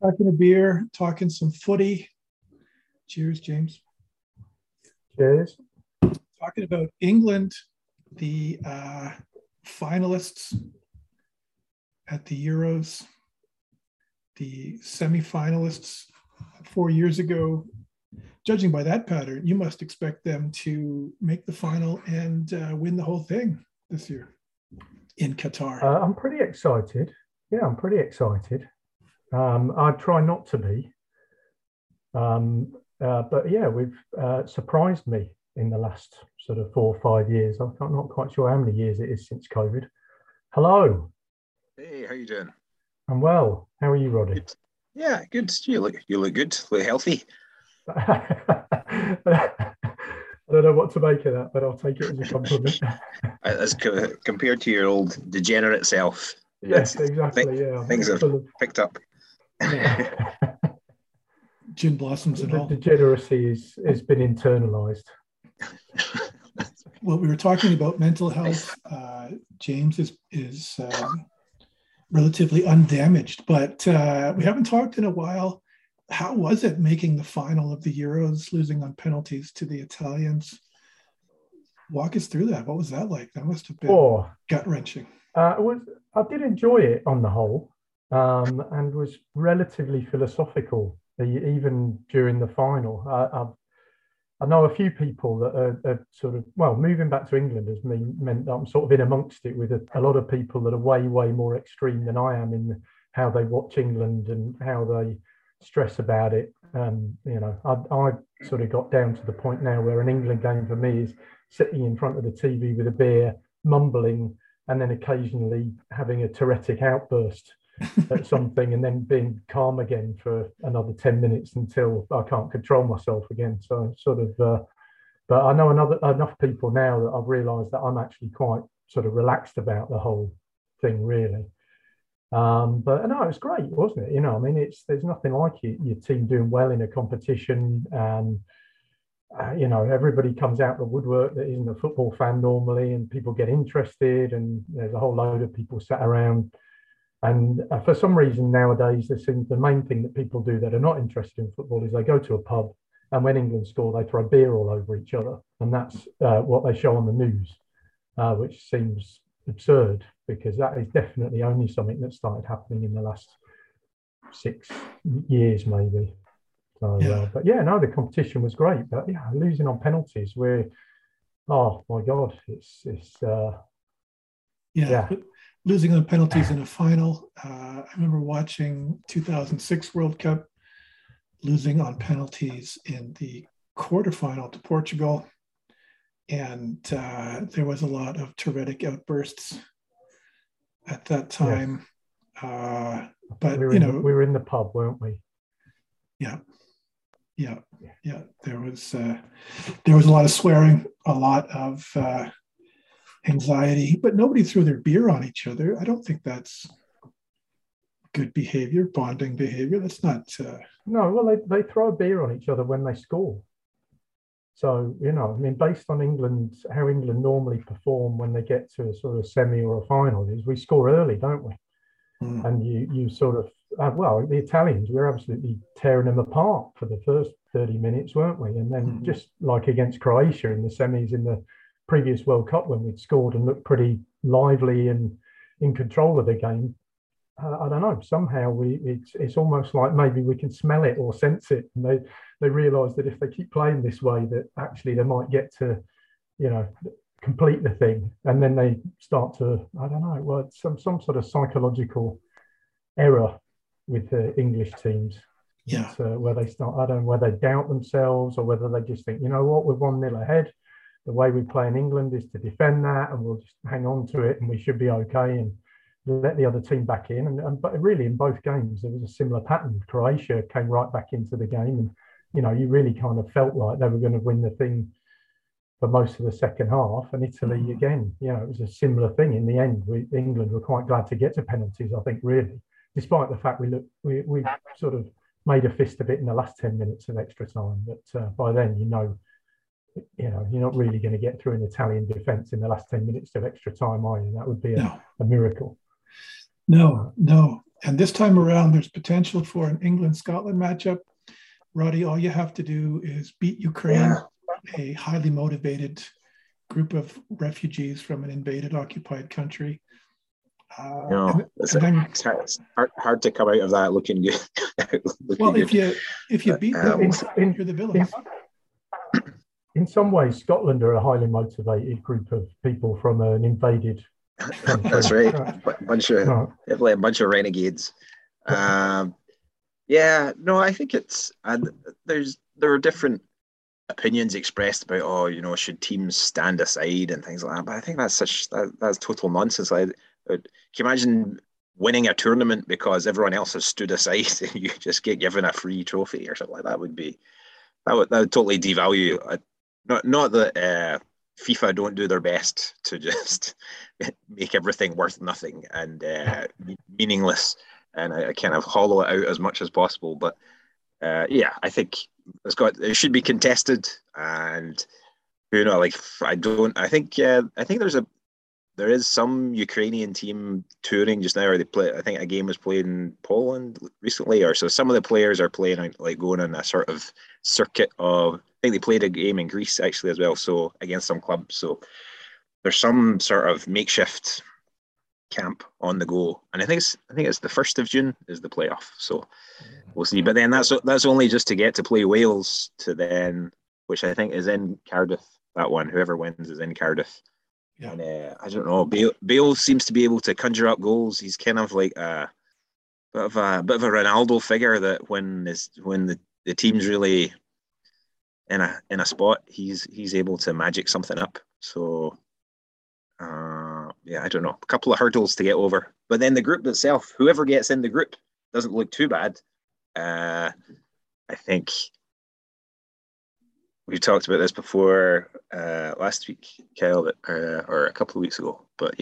Cracking a beer, talking some footy. Cheers, James. Cheers. Talking about England, the finalists at the Euros, the semi-finalists 4 years ago. Judging by that pattern, you must expect them to make the final and win the whole thing this year in Qatar. I'm pretty excited. Yeah, I'm pretty excited. I try not to be. But yeah, we've surprised me in the last sort of 4 or 5 years. I'm not quite sure how many years it is since COVID. Hello. Hey, how you doing? I'm well. How are you, Roddy? Good. Yeah, good. You look good. Look healthy. I don't know what to make of that, but I'll take it as a compliment. As compared to your old degenerate self. Yes, exactly. Things have picked up. Yeah. Gin blossoms and all. Degeneracy has been internalised. Well, we were talking about mental health. James is relatively undamaged, but we haven't talked in a while. How was it making the final of the Euros, losing on penalties to the Italians? Walk us through that. What was that like? That must have been gut-wrenching. I did enjoy it on the whole, and was relatively philosophical, even during the final. I know a few people that are sort of, well, moving back to England has meant that I'm sort of in amongst it with a lot of people that are way, way more extreme than I am in how they watch England and how they stress about it. You know, I sort of got down to the point now where an England game for me is sitting in front of the TV with a beer, mumbling, and then occasionally having a Tourettic outburst at something and then being calm again for another 10 minutes until I can't control myself again. So sort of, but I know enough people now that I've realised that I'm actually quite sort of relaxed about the whole thing, really. But no, it was great, wasn't it? You know, I mean, there's nothing like your team doing well in a competition. You know, everybody comes out the woodwork that isn't a football fan normally, and people get interested, and there's a whole load of people sat around. And for some reason nowadays, the main thing that people do that are not interested in football is they go to a pub, and when England score, they throw beer all over each other. And that's what they show on the news, which seems absurd, because that is definitely only something that started happening in the last 6 years, maybe. So, yeah. But yeah, no, the competition was great. But yeah, losing on penalties, oh my God, it's losing on penalties in a final. I remember watching 2006 World Cup, losing on penalties in the quarterfinal to Portugal. And there was a lot of Tourettic outbursts at that time. Yes. But we were in the pub, weren't we? Yeah. There was a lot of swearing, a lot of anxiety, but nobody threw their beer on each other. I don't think that's good behavior, bonding behavior. That's not. No, well, they throw a beer on each other when they score. So, you know, I mean, based on how England normally perform when they get to a sort of semi or a final is we score early, don't we? Mm. And you sort of, well, the Italians, we were absolutely tearing them apart for the first 30 minutes, weren't we? And then just like against Croatia in the semis in the previous World Cup when we'd scored and looked pretty lively and in control of the game, I don't know, somehow it's almost like maybe we can smell it or sense it. And they realise that if they keep playing this way, that actually they might get to, you know, complete the thing. And then they start to, I don't know, well, some sort of psychological error with the English teams. Yeah. Where they start, I don't know, whether they doubt themselves or whether they just think, you know what, we're 1-0 ahead. The way we play in England is to defend that and we'll just hang on to it and we should be okay and let the other team back in. But really in both games, there was a similar pattern. Croatia came right back into the game and, you know, you really kind of felt like they were going to win the thing for most of the second half. And Italy, again, you know, it was a similar thing. In the end, England were quite glad to get to penalties, I think, really, despite the fact we sort of made a fist of it in the last 10 minutes of extra time. But by then, you know, you're not really going to get through an Italian defence in the last 10 minutes of extra time, are you? That would be a miracle. No, no. And this time around, there's potential for an England-Scotland matchup. Roddy, all you have to do is beat Ukraine, a highly motivated group of refugees from an invaded, occupied country. It's hard to come out of that looking good. If you beat them, you're the villains. In some ways, Scotland are a highly motivated group of people from an invaded country. That's right. A bunch of renegades. I think it's... There are different opinions expressed about, should teams stand aside and things like that. But I think that's total nonsense. Can you imagine winning a tournament because everyone else has stood aside and you just get given a free trophy or something like that? That would totally devalue. Not that FIFA don't do their best to just make everything worth nothing and meaningless, and kind of hollow it out as much as possible. But I think it should be contested, and I think there is some Ukrainian team touring just now, or they play. I think a game was played in Poland recently, or so. Some of the players are playing, like going on a sort of circuit of. I think they played a game in Greece actually as well, so against some clubs. So there's some sort of makeshift camp on the go, and I think it's the 1st of June is the playoff. So we'll see. But then that's only just to get to play Wales to then, which I think is in Cardiff. That one, whoever wins, is in Cardiff. Yeah. And I don't know. Bale seems to be able to conjure up goals. He's kind of like a bit of a Ronaldo figure that when the team's really in a spot, he's able to magic something up. So I don't know. A couple of hurdles to get over, but then the group itself, whoever gets in the group, doesn't look too bad. I think we talked about this before. Last week, Kyle, or a couple of weeks ago, but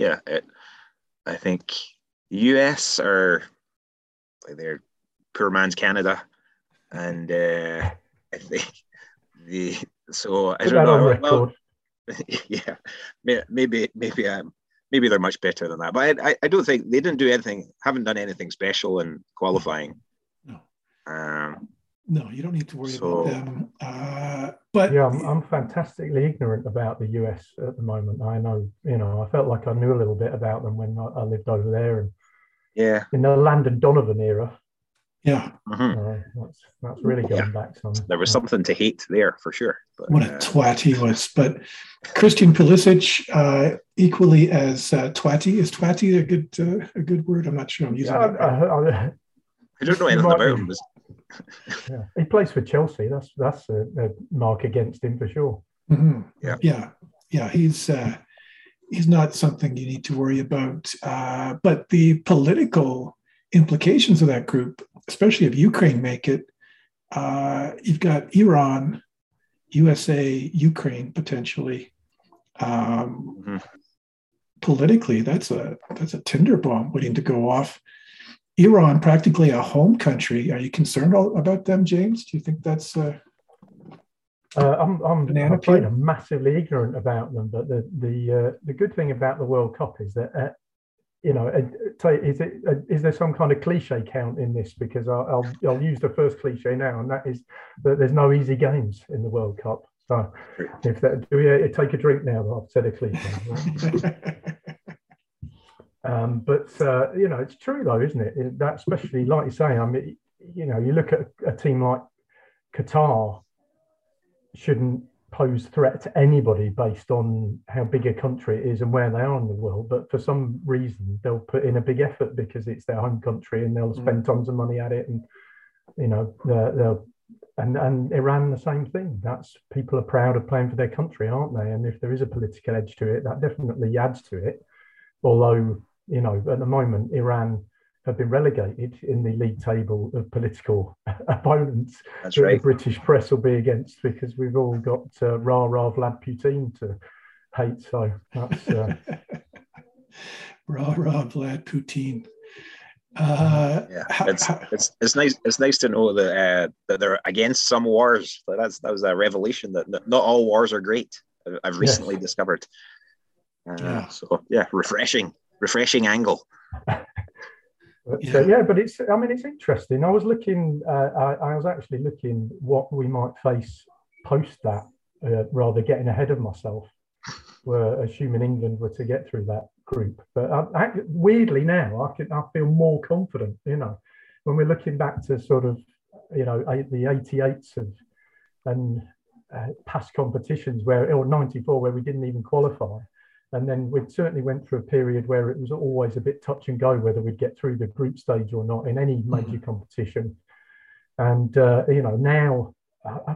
I think the US are like they're poor man's Canada, and I think I don't know. Well, yeah, maybe they're much better than that, but I don't think they didn't do anything. Haven't done anything special in qualifying. No. No, you don't need to worry about them. I'm fantastically ignorant about the US at the moment. I know, I felt like I knew a little bit about them when I lived over there, and in the Landon Donovan era. Yeah, that's really going back. There was something to hate there for sure. But, what a twat he was! But Christian Pulisic, equally as twatty. Is twatty a good word? I'm not sure. I'm using it. I don't know anything about him. Yeah. He plays for Chelsea. That's a mark against him for sure. Mm-hmm. Yeah. He's not something you need to worry about. But the political implications of that group, especially if Ukraine make it, you've got Iran, USA, Ukraine potentially. Politically, that's a tinder bomb waiting to go off. Iran, practically a home country. Are you concerned about them, James? Do you think that's? I'm afraid I'm massively ignorant about them. But the good thing about the World Cup is that is there some kind of cliche count in this? Because I'll use the first cliche now, and that is that there's no easy games in the World Cup. So if that, do we take a drink now? I've said a cliche. But it's true though, isn't it? That especially, like you say, you look at a team like Qatar shouldn't pose threat to anybody based on how big a country it is and where they are in the world. But for some reason, they'll put in a big effort because it's their home country, and they'll spend tons of money at it. And and Iran, the same thing. That's people are proud of playing for their country, aren't they? And if there is a political edge to it, that definitely adds to it. Although, at the moment, Iran have been relegated in the league table of political opponents. That's right. The British press will be against, because we've all got rah-rah Vlad Putin to hate. So that's... rah-rah Vlad Putin. It's nice. It's nice to know that they're against some wars. That was a revelation that not all wars are great. I've recently discovered. Refreshing angle. But, yeah. Yeah, but it's, I mean, it's interesting. I was looking, I was actually looking what we might face post that, rather getting ahead of myself, were assuming England were to get through that group. But weirdly now, I feel more confident, you know, when we're looking back to sort of, you know, the 88s and past competitions where, or 94, where we didn't even qualify. And then we certainly went through a period where it was always a bit touch and go whether we'd get through the group stage or not in any major competition. And, you know, now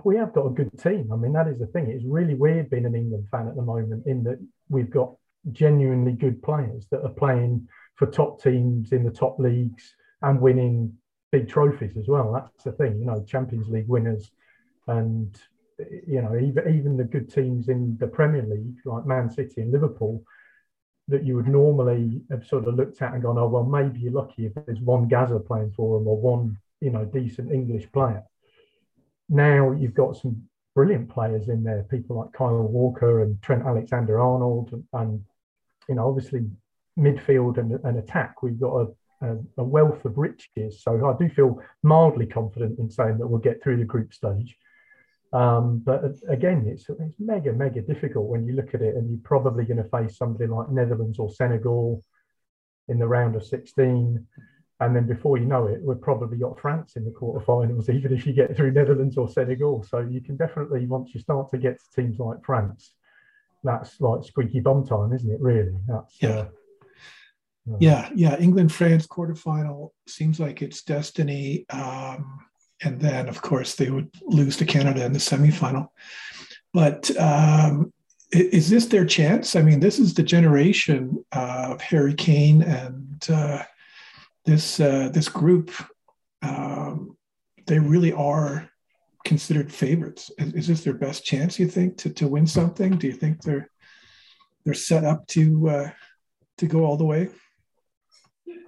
we have got a good team. I mean, that is the thing. It's really weird being an England fan at the moment in that we've got genuinely good players that are playing for top teams in the top leagues and winning big trophies as well. That's the thing, you know, Champions League winners and... You know, even the good teams in the Premier League, like Man City and Liverpool, that you would normally have sort of looked at and gone, oh, well, maybe you're lucky if there's one Gazza playing for them or one, you know, decent English player. Now you've got some brilliant players in there, people like Kyle Walker and Trent Alexander-Arnold. And, you know, obviously midfield and attack, we've got a wealth of riches. So I do feel mildly confident in saying that we'll get through the group stage. But again, it's mega, mega difficult when you look at it, and you're probably going to face somebody like Netherlands or Senegal in the round of 16. And then before you know it, we've probably got France in the quarterfinals, even if you get through Netherlands or Senegal. So you can definitely, once you start to get to teams like France, that's like squeaky bum time, isn't it, really? Yeah. England-France quarterfinal seems like it's destiny. And then, of course, they would lose to Canada in the semifinal. But is this their chance? I mean, this is the generation of Harry Kane and this group. They really are considered favorites. Is this their best chance, you think, to win something? Do you think they're set up to go all the way?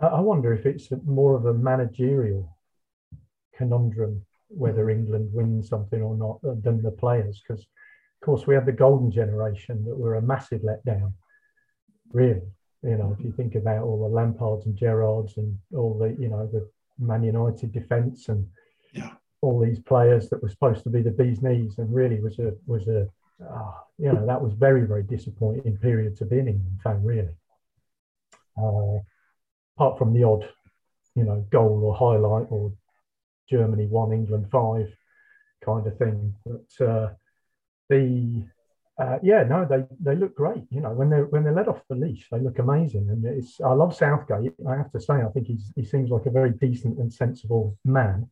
I wonder if it's more of a managerial conundrum whether England wins something or not than the players, because of course we had the golden generation that were a massive letdown, really. You know, if you think about all the Lampards and Gerrards and all the, you know, the Man United defence and all these players that were supposed to be the bee's knees, and really was a you know, that was very, very disappointing period to be an England fan, really. Apart from the odd, you know, goal or highlight or Germany 1, England 5 kind of thing. But they look great. You know, when they're let off the leash, they look amazing. And I love Southgate. I have to say, I think he seems like a very decent and sensible man.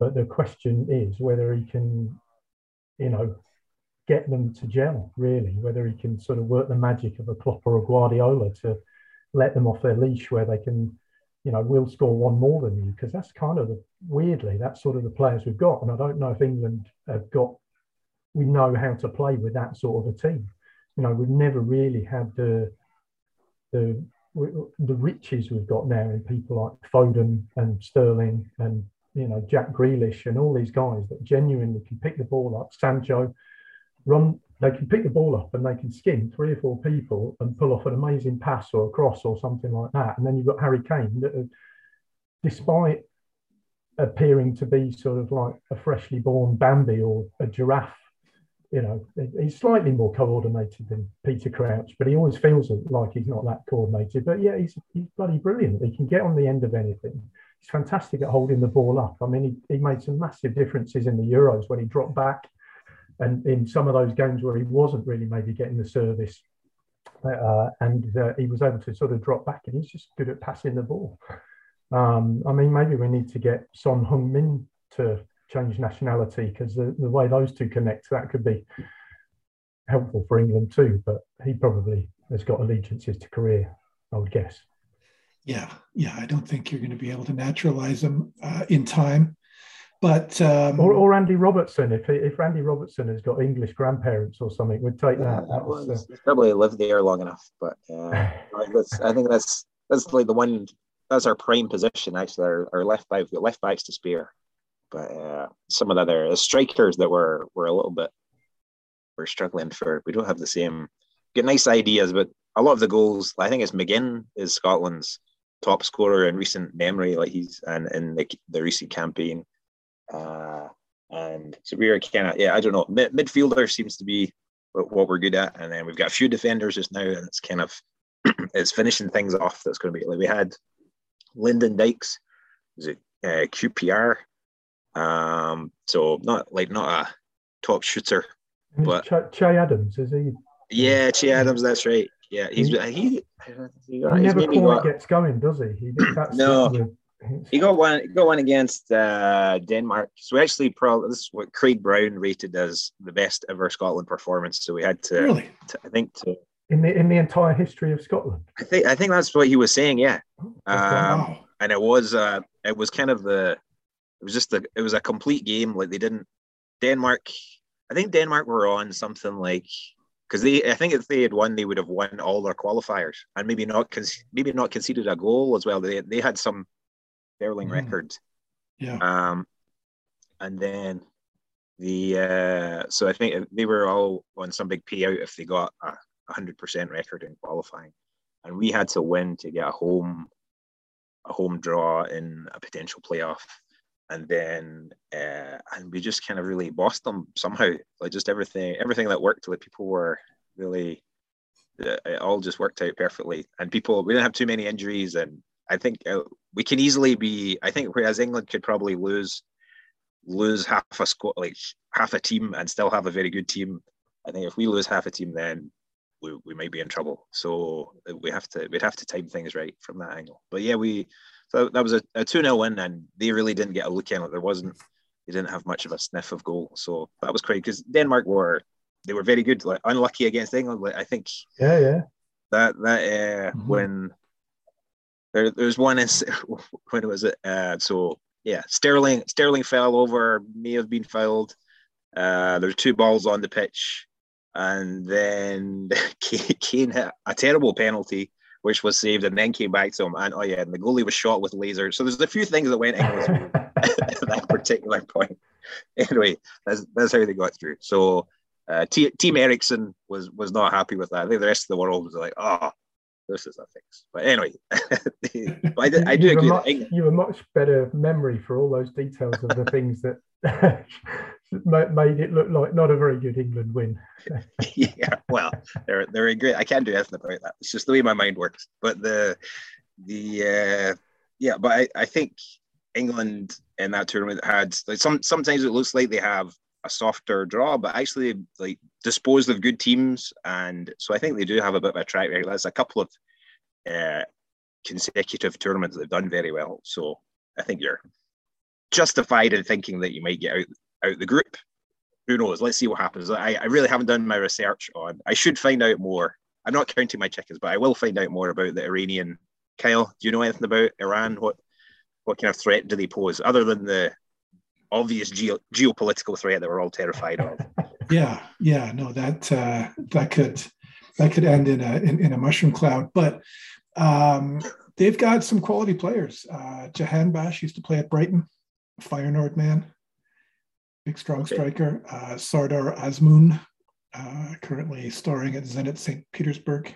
But the question is whether he can, you know, get them to gel, really, whether he can sort of work the magic of a Klopp or a Guardiola to let them off their leash where they can, you know, we'll score one more than you, because that's kind of that's sort of the players we've got. And I don't know if England have got, we know how to play with that sort of a team. You know, we've never really had the riches we've got now in people like Foden and Sterling and, you know, Jack Grealish and all these guys that genuinely can pick the ball up, Sancho, run, they can pick the ball up and they can skin three or four people and pull off an amazing pass or a cross or something like that. And then you've got Harry Kane that, despite appearing to be sort of like a freshly born Bambi or a giraffe, you know, he's slightly more coordinated than Peter Crouch, but he always feels like he's not that coordinated. But yeah, he's bloody brilliant. He can get on the end of anything. He's fantastic at holding the ball up. I mean, he made some massive differences in the Euros when he dropped back. And in some of those games where he wasn't really maybe getting the service, and he was able to sort of drop back, and he's just good at passing the ball. I mean, maybe we need to get Son Heung-min to change nationality, because the way those two connect, that could be helpful for England too. But he probably has got allegiances to Korea, I would guess. Yeah. I don't think you're going to be able to naturalize him in time. But or Andy Robertson, if Andy Robertson has got English grandparents or something, we'd take that. That was probably lived there long enough, but I think that's like the one that's our prime position. Actually, our left back, we've got left backs to spare, but some of the other strikers that were a little bit we're struggling for. We don't have the same. Get nice ideas, but a lot of the goals. I think it's McGinn is Scotland's top scorer in recent memory, like he's and in the recent campaign. And so we are kind of, I don't know. Midfielder seems to be what we're good at, and then we've got a few defenders just now, and it's kind of it's finishing things off that's going to be like we had Lyndon Dykes, is it QPR? So not a top shooter, but Chay Adams, is he? Yeah, Chay Adams, that's right. Yeah, he never quite gets going, does he? He got one against Denmark. So we actually this is what Craig Brown rated as the best ever Scotland performance. So we had to, really? In the entire history of Scotland. I think that's what he was saying. Yeah, wow. And it was a complete game. Like they didn't Denmark. I think Denmark were on something like. Because I think if they had won, they would have won all their qualifiers and maybe not conceded a goal as well. They had some Sterling record. Yeah. And then so I think they were all on some big payout if they got a 100% record in qualifying, and we had to win to get a home draw in a potential playoff. And then and we just kind of really bossed them somehow. Like just everything that worked, like people were really, it all just worked out perfectly. And we didn't have too many injuries. And I think we can easily be. I think whereas England could probably lose half a squad, like half a team, and still have a very good team. I think if we lose half a team, then we might be in trouble. So we'd have to time things right from that angle. But yeah, So that was a 2-0 win, and they really didn't get a look in it. They didn't have much of a sniff of goal. So that was great because Denmark were very good, like unlucky against England. Like, I think when there's one when was it? Sterling fell over, may have been fouled. There's two balls on the pitch, and then Kane hit a terrible penalty, which was saved and then came back to him. And and the goalie was shot with lasers. So there's a few things that went England's way at that particular point. Anyway, that's how they got through. So Team Ericsson was not happy with that. I think the rest of the world was like, this is a fix. But anyway, I do agree. You have a much better memory for all those details of the things that made it look like not a very good England win. They're great. I can't do anything about that. It's just the way my mind works. But I think England in that tournament had like sometimes it looks like they have a softer draw, but actually like disposed of good teams, and so I think they do have a bit of a track record. That's a couple of consecutive tournaments they've done very well. So I think you're justified in thinking that you might get out the group. Who knows? Let's see what happens. I really haven't done my research on. I should find out more. I'm not counting my chickens, but I will find out more about the Iranian. Kyle, do you know anything about Iran? What kind of threat do they pose other than the obvious geopolitical threat that we're all terrified of? That could end in a mushroom cloud. But they've got some quality players. Jahan Bash used to play at Brighton, Feyenoord man, big strong striker. Sardar Azmoun, currently starring at Zenit St. Petersburg.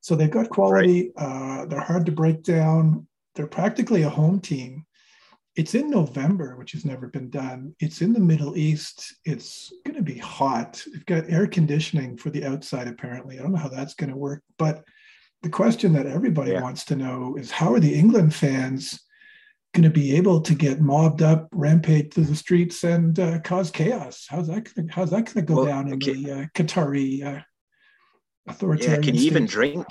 So they've got quality. Right. They're hard to break down. They're practically a home team. It's in November, which has never been done. It's in the Middle East. It's going to be hot. They've got air conditioning for the outside, apparently. I don't know how that's going to work. But the question that everybody wants to know is, how are the England fans going to be able to get mobbed up, rampage through the streets, and cause chaos? How's that going to go down in the Qatari authoritarian? Yeah, can you even drink?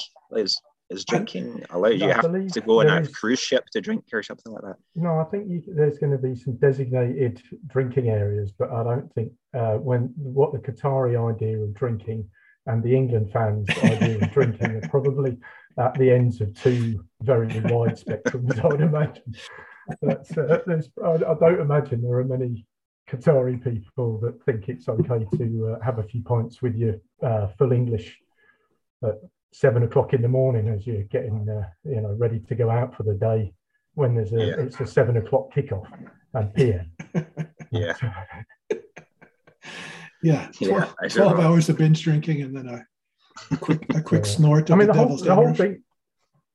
Is drinking allowed? You have to go on a cruise ship to drink or something like that? No, I think there's going to be some designated drinking areas, but I don't think what the Qatari idea of drinking and the England fans' idea of drinking are probably at the ends of two very wide spectrums, I would imagine. But, I don't imagine there are many Qatari people that think it's okay to have a few pints with your full English 7 o'clock in the morning as you're getting ready to go out for the day, when there's it's a 7 o'clock kickoff and PM. Twelve hours of binge drinking and then a quick snort. I mean, the whole thing.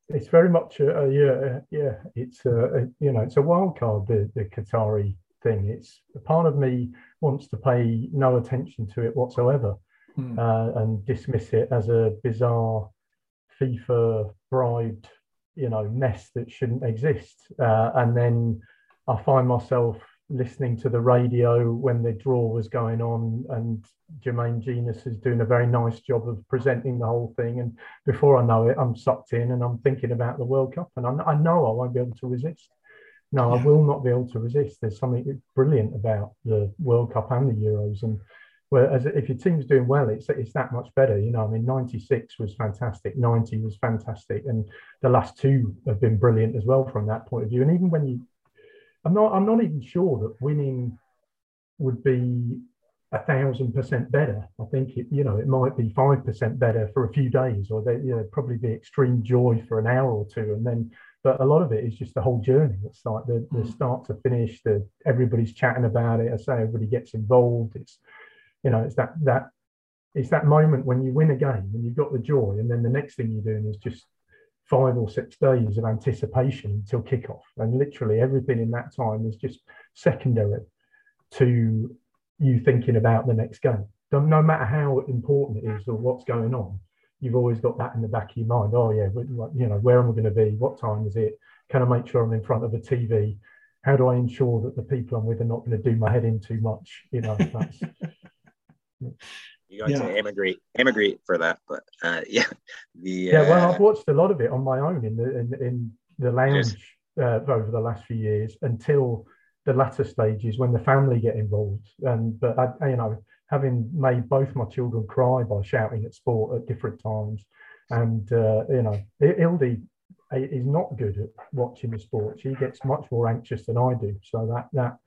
It's very much yeah. It's it's a wild card, the Qatari thing. It's a part of me wants to pay no attention to it whatsoever, and dismiss it as a bizarre FIFA bribed nest that shouldn't exist. And then I find myself listening to the radio when the draw was going on, and Jermaine Genus is doing a very nice job of presenting the whole thing. And before I know it, I'm sucked in and I'm thinking about the World Cup, and I know I won't be able to resist. No, I will not be able to resist. There's something brilliant about the World Cup and the Euros. And whereas if your team's doing well, it's that much better. I mean, 96 was fantastic. 90 was fantastic. And the last two have been brilliant as well from that point of view. And even when I'm not even sure that winning would be 1,000% better. I think it might be 5% better for a few days, or probably be extreme joy for an hour or two, and then. But a lot of it is just the whole journey. It's like the start to finish. Everybody's chatting about it. I say everybody gets involved. It's it's that moment when you win a game and you've got the joy, and then the next thing you're doing is just 5 or 6 days of anticipation until kickoff, and literally everything in that time is just secondary to you thinking about the next game. No matter how important it is or what's going on, you've always got that in the back of your mind. Oh yeah, where am I going to be? What time is it? Can I make sure I'm in front of a TV? How do I ensure that the people I'm with are not going to do my head in too much? That's, you're going to emigrate for that, but I've watched a lot of it on my own in the lounge over the last few years, until the latter stages when the family get involved. But I, having made both my children cry by shouting at sport at different times, and Ildi is not good at watching the sport. She gets much more anxious than I do, so that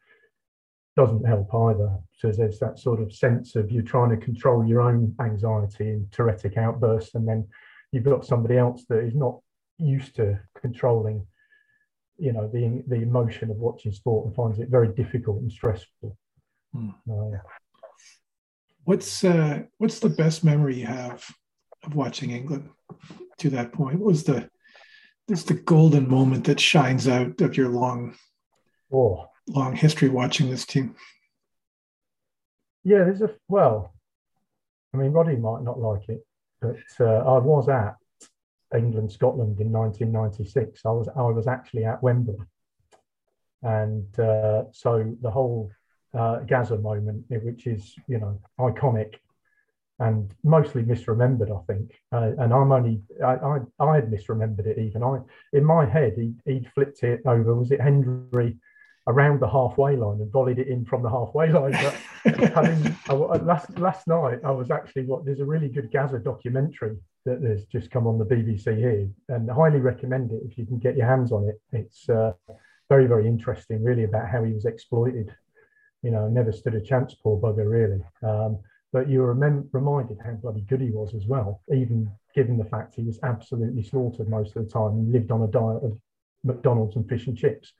doesn't help either. So there's that sort of sense of you're trying to control your own anxiety and Tourettic outbursts, and then you've got somebody else that is not used to controlling, the emotion of watching sport, and finds it very difficult and stressful. What's the best memory you have of watching England to that point? What was the golden moment that shines out of your long history watching this team? Yeah, Roddy might not like it, but I was at England Scotland in 1996. I was actually at Wembley, and so the whole Gazza moment, which is iconic and mostly misremembered, I think. And I had misremembered it even. In my head, he'd flipped it over. Was it Hendry? Around the halfway line and volleyed it in from the halfway line. But last night, I was actually there's a really good Gazza documentary that has just come on the BBC here, and I highly recommend it if you can get your hands on it. It's very, very interesting, really, about how he was exploited. Never stood a chance, poor bugger, really. But you were reminded how bloody good he was as well, even given the fact he was absolutely slaughtered most of the time and lived on a diet of McDonald's and fish and chips.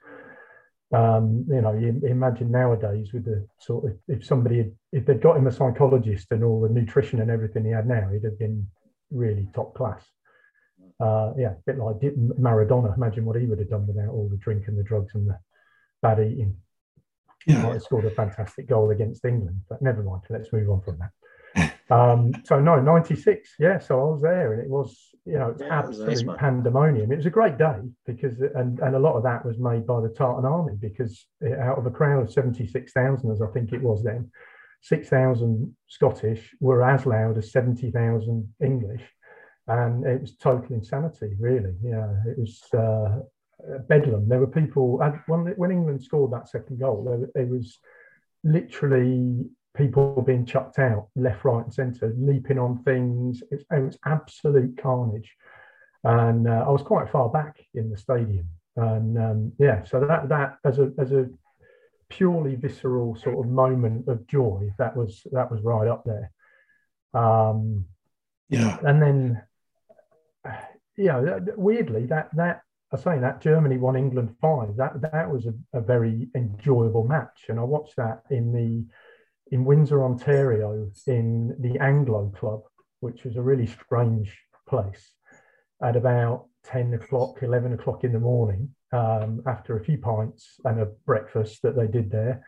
You imagine nowadays with the sort of, if they'd got him a psychologist and all the nutrition and everything he had now, he'd have been really top class. A bit like Maradona. Imagine what he would have done without all the drink and the drugs and the bad eating. Yeah. He might have scored a fantastic goal against England, but never mind. Let's move on from that. So no, 96. Yeah, so I was there, and it was, absolute pandemonium. It was a great day because, and a lot of that was made by the Tartan Army, because out of a crowd of 76,000, as I think it was then, 6,000 Scottish were as loud as 70,000 English, and it was total insanity, really. Yeah, it was. Bedlam. There were people, when England scored that second goal, there was literally people being chucked out left, right and centre, leaping on things. It was absolute carnage, and I was quite far back in the stadium, and so that as a purely visceral sort of moment of joy, that was right up there. And then weirdly that I say that Germany won England 5. That was a very enjoyable match, and I watched that in Windsor, Ontario, in the Anglo Club, which was a really strange place, at about 10 o'clock, 11 o'clock in the morning, after a few pints and a breakfast that they did there.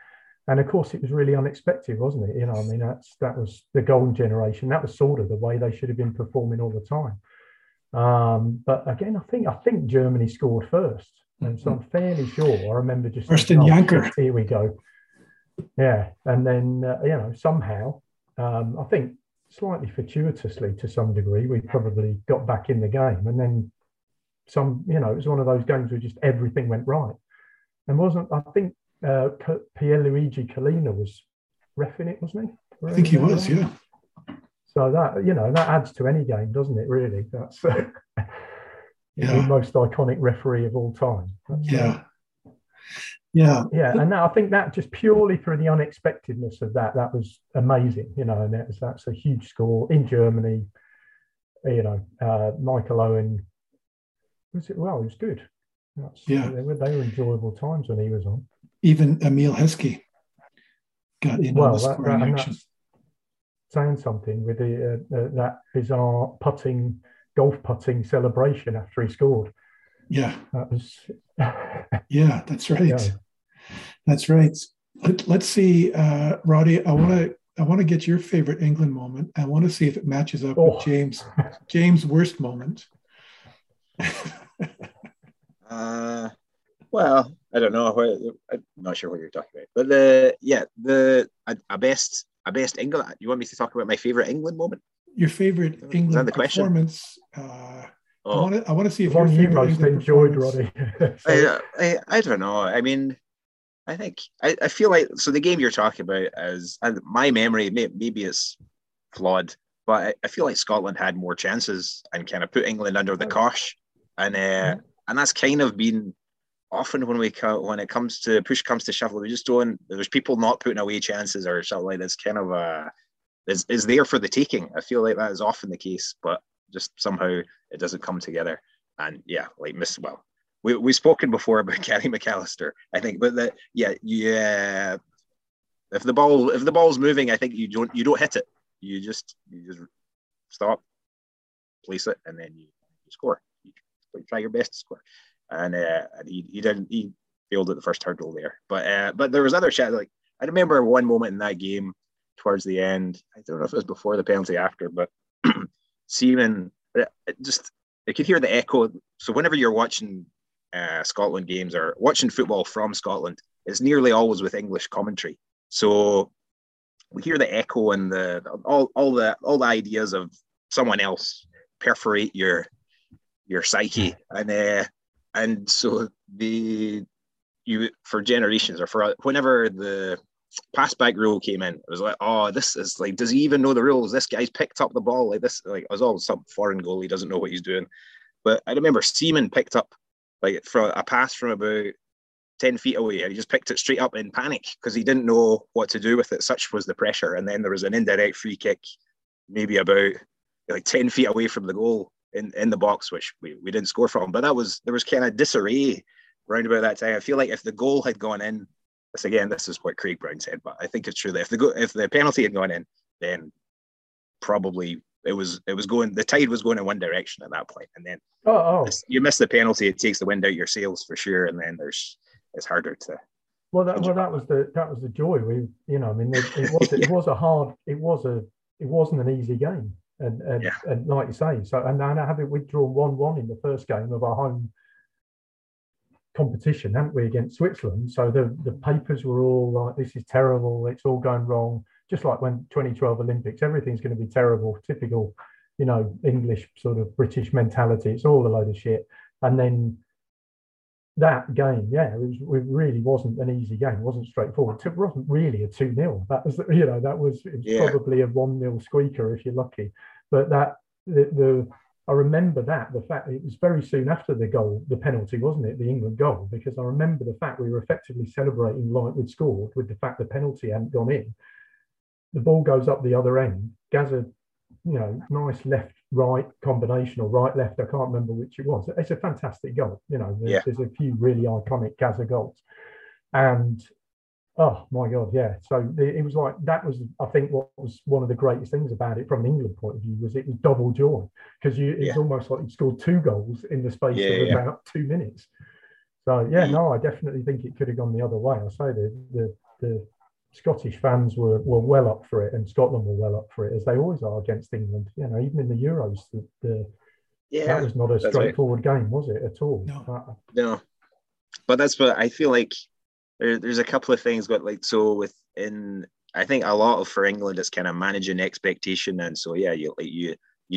And of course, it was really unexpected, wasn't it? You know, I mean, that was the golden generation. That was sort of the way they should have been performing all the time. But again, I think Germany scored first. And so I'm fairly sure, I remember just first in Janker. Here we go. Yeah. And then, you know, somehow, I think slightly fortuitously to some degree, we probably got back in the game. And then some, you know, it was one of those games where just everything went right. And wasn't, I think, Pierluigi Collina was reffing it, wasn't he? I think he was, yeah. So that, you know, that adds to any game, doesn't it, really? That's the most iconic referee of all time. That's And that, I think that just purely through the unexpectedness of that, that was amazing, you know, and that's a huge score in Germany. You know, Michael Owen, was it? Well, he was good. They were enjoyable times when he was on. Even Emil Heskey got in on the scoring action. Saying something with the, that bizarre golf putting celebration after he scored. Yeah, that was. Yeah, that's right. Yeah. That's right. Let's see, Roddy. I want to get your favorite England moment. I want to see if it matches up with James' worst moment. Well, I don't know. I'm not sure what you're talking about. But our best England. You want me to talk about my favorite England moment? Your favorite England performance. I want to see if your favorite England enjoyed, Roddy. I don't know. I mean, I think I feel like so the game you're talking about is, and my memory maybe it's flawed, but I feel like Scotland had more chances and kind of put England under the cosh, and that's kind of been. Often when push comes to shove, we just don't. There's people not putting away chances or something like that's kind of is there for the taking. I feel like that is often the case, but just somehow it doesn't come together. And yeah, like we've spoken before about Gary McAllister, I think, but that yeah. If the ball's moving, I think you don't hit it. You just stop, place it, and then you score. You try your best to score. And he failed at the first hurdle there, but there was other shots. Like I remember one moment in that game towards the end. I don't know if it was before the penalty, after, but Seaman just I could hear the echo. So whenever you're watching Scotland games or watching football from Scotland, it's nearly always with English commentary. So we hear the echo and the all the ideas of someone else perforate your psyche and. And so for generations or for whenever the pass back rule came in, it was like, oh, this is like, does he even know the rules? This guy's picked up the ball like this. Like it was all some foreign goalie doesn't know what he's doing. But I remember Seaman picked up like from a pass from about 10 feet away, and he just picked it straight up in panic because he didn't know what to do with it. Such was the pressure. And then there was an indirect free kick, maybe about like 10 feet away from the goal. In the box, which we didn't score from, but there was kind of disarray round about that time. I feel like if the goal had gone in, this is what Craig Brown said, but I think it's true that if the penalty had gone in, then probably the tide was going in one direction at that point, and then you miss the penalty, it takes the wind out your sails for sure, and then it's harder to. Well, that was the joy. It wasn't an easy game. And like you say, so and having withdrawn 1-1 in the first game of our home competition, haven't we, against Switzerland? So the papers were all like, "This is terrible. It's all going wrong." Just like when 2012 Olympics, everything's going to be terrible. Typical, you know, English sort of British mentality. It's all a load of shit. And then that game, it really wasn't an easy game. It wasn't straightforward. It wasn't really a 2-0. That was probably a 1-0 squeaker if you're lucky. But I remember the fact that it was very soon after the goal, the penalty, wasn't it? The England goal, because I remember the fact we were effectively celebrating like we'd scored with the fact the penalty hadn't gone in. The ball goes up the other end. Gazza, you know, nice left-right combination or right-left. I can't remember which it was. It's a fantastic goal. You know, there's a few really iconic Gazza goals. And Oh my God, yeah. So it was like, that was, I think, what was one of the greatest things about it from an England point of view, was it was double joy, because it's almost like you scored two goals in the space of about 2 minutes. So I definitely think it could have gone the other way. I say the Scottish fans were well up for it, and Scotland were well up for it, as they always are against England. You know, even in the Euros, that was not a straightforward game, was it, at all? No. But that's what I feel like. There's a couple of things got I think a lot of, for England, it's kind of managing expectation, and so you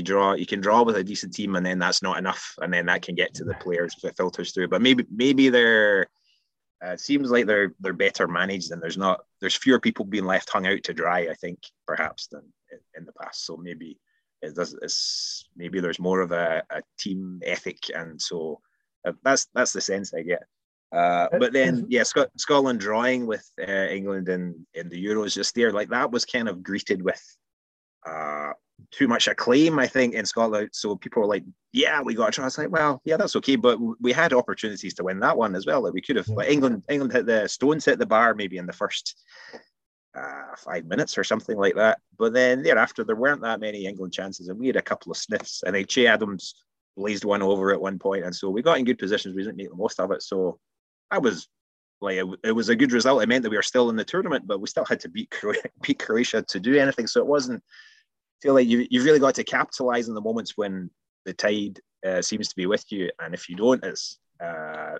can draw with a decent team, and then that's not enough, and then that can get to the players if it filters through. But maybe they're seems like they're better managed, and there's fewer people being left hung out to dry, I think, perhaps, than in the past. So maybe maybe there's more of a team ethic, and so that's the sense I get. But then, Scotland drawing with England in the Euros just there, like, that was kind of greeted with too much acclaim, I think, in Scotland. So people were like, "Yeah, we got a try." It's like, well, yeah, that's okay, but we had opportunities to win that one as well. Like, we could have. Like, England hit the Stones hit the bar maybe in the first 5 minutes or something like that. But then thereafter, there weren't that many England chances, and we had a couple of sniffs. I think Chay Adams blazed one over at one point, and so we got in good positions. We didn't make the most of it, so. I was like, it was a good result. It meant that we were still in the tournament, but we still had to beat Croatia to do anything. So it wasn't. I feel like you've really got to capitalize on the moments when the tide seems to be with you, and if you don't, it's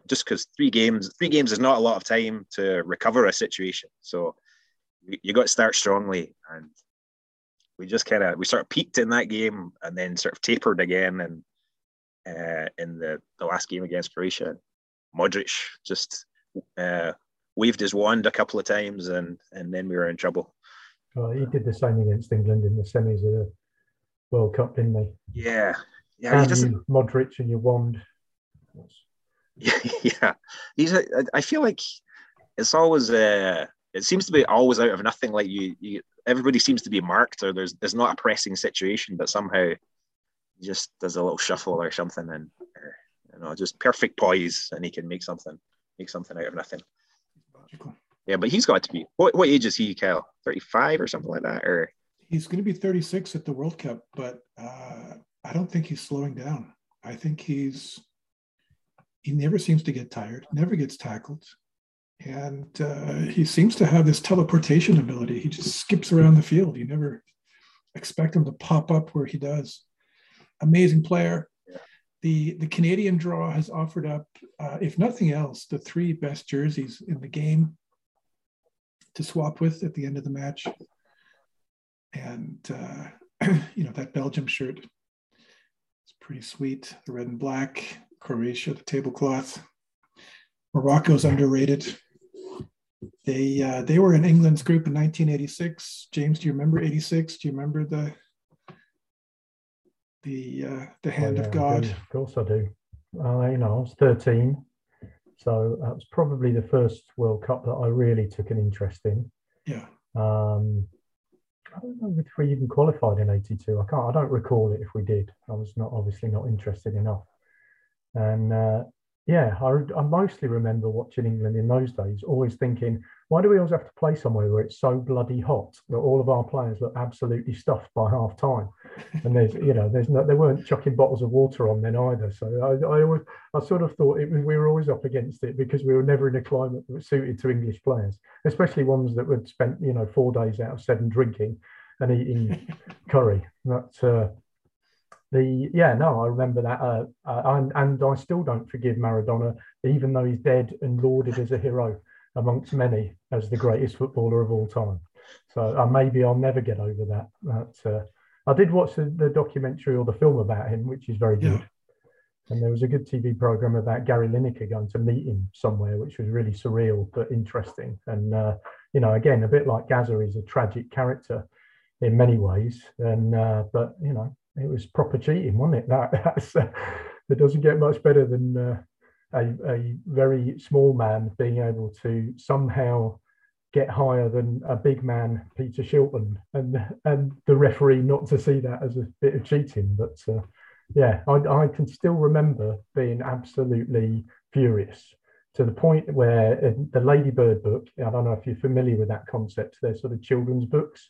just because three games is not a lot of time to recover a situation. So you got to start strongly, and we just sort of peaked in that game, and then sort of tapered again, and in the last game against Croatia. Modric just waved his wand a couple of times, and then we were in trouble. He did the same against England in the semis of the World Cup, didn't he? Yeah. Yeah, Modric and your wand. Yeah. I feel like it's always, it seems to be always out of nothing. Like everybody seems to be marked, or there's not a pressing situation, but somehow just does a little shuffle or something, and... just perfect poise, and he can make something out of nothing. Yeah, but he's got to be. What age is he, Kyle? 35 or something like that, or he's going to be 36 at the World Cup. But I don't think he's slowing down. I think he never seems to get tired, never gets tackled, and he seems to have this teleportation ability. He just skips around the field. You never expect him to pop up where he does. Amazing player. The Canadian draw has offered up, if nothing else, the three best jerseys in the game to swap with at the end of the match. And, that Belgium shirt is pretty sweet. The red and black, Croatia, the tablecloth. Morocco's underrated. They were in England's group in 1986. James, do you remember 86? Do you remember the hand of God? Of course I do. I was 13, so that was probably the first World Cup that I really took an interest in. Yeah. I don't know if we even qualified in 82. I don't recall it if we did. I was obviously not interested enough. And I mostly remember watching England in those days, always thinking, why do we always have to play somewhere where it's so bloody hot that all of our players look absolutely stuffed by half time? And they weren't chucking bottles of water on then either. So I sort of thought we were always up against it, because we were never in a climate that was suited to English players, especially ones that would spent 4 days out of 7 drinking and eating curry. I remember that, and I still don't forgive Maradona, even though he's dead and lauded as a hero amongst many as the greatest footballer of all time. So maybe I'll never get over that. I did watch the documentary or the film about him, which is very good. And there was a good TV programme about Gary Lineker going to meet him somewhere, which was really surreal but interesting. And, again, a bit like Gazza, he's a tragic character in many ways. And it was proper cheating, wasn't it? It doesn't get much better than a very small man being able to somehow get higher than a big man, Peter Shilton, and the referee not to see that as a bit of cheating. But I can still remember being absolutely furious to the point where the Ladybird book, I don't know if you're familiar with that concept, they're sort of children's books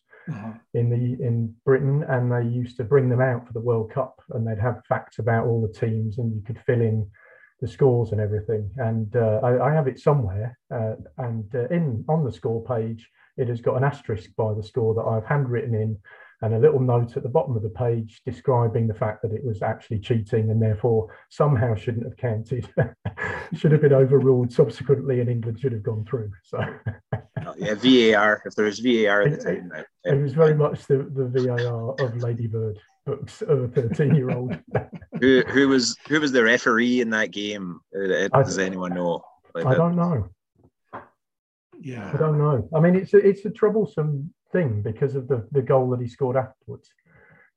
in Britain, and they used to bring them out for the World Cup, and they'd have facts about all the teams, and you could fill in the scores and everything. And I have it somewhere, and on the score page, it has got an asterisk by the score that I've handwritten in, and a little note at the bottom of the page describing the fact that it was actually cheating and therefore somehow shouldn't have counted, should have been overruled subsequently, and England should have gone through. So VAR, if there was VAR at the time. It was very much the VAR of Ladybird books of a 13-year-old. who was the referee in that game? Does anyone know? I don't know. Yeah, I don't know. I mean, it's a troublesome thing because of the goal that he scored afterwards.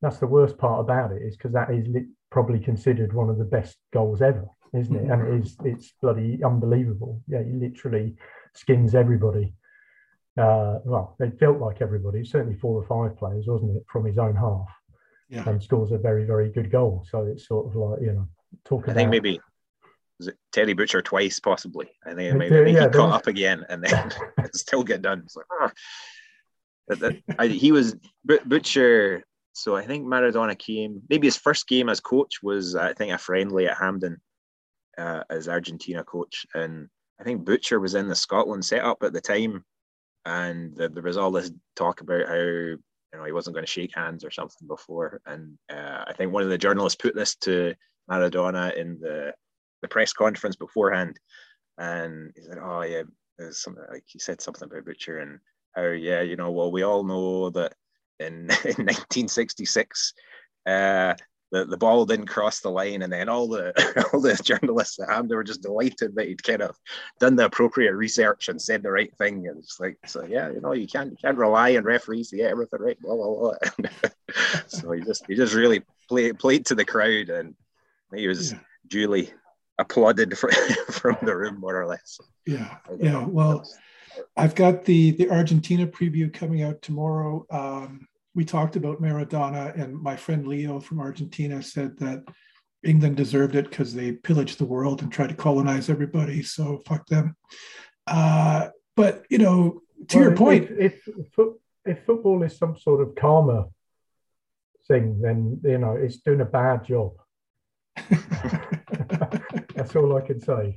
That's the worst part about it, is because that is probably considered one of the best goals ever, isn't it? And it's bloody unbelievable. Yeah, he literally skins everybody. Well, it felt like everybody, certainly 4 or 5 players, wasn't it, from his own half, and scores a very, very good goal. So it's sort of like, talking about... I think maybe... Was it Terry Butcher twice, possibly? I think, he caught up again and then still get done. It's like, he was Butcher. So I think Maradona came, maybe his first game as coach was, I think, a friendly at Hampden as Argentina coach. And I think Butcher was in the Scotland setup at the time. And there was all this talk about how, he wasn't going to shake hands or something before. And I think one of the journalists put this to Maradona in the press conference beforehand, and he said, "Oh yeah, there's something like he said something about Butcher and how well we all know that in 1966 the ball didn't cross the line," and then all the journalists at Hampden were just delighted that he'd kind of done the appropriate research and said the right thing, and it's like, so yeah, you can't rely on referees to get everything right, blah blah blah. So he just really played to the crowd, and he was duly applauded from the room, more or less. Yeah. Well, I've got the Argentina preview coming out tomorrow. We talked about Maradona, and my friend Leo from Argentina said that England deserved it because they pillaged the world and tried to colonize everybody. So fuck them. But your point, if football is some sort of karma thing, then it's doing a bad job. That's all I can say.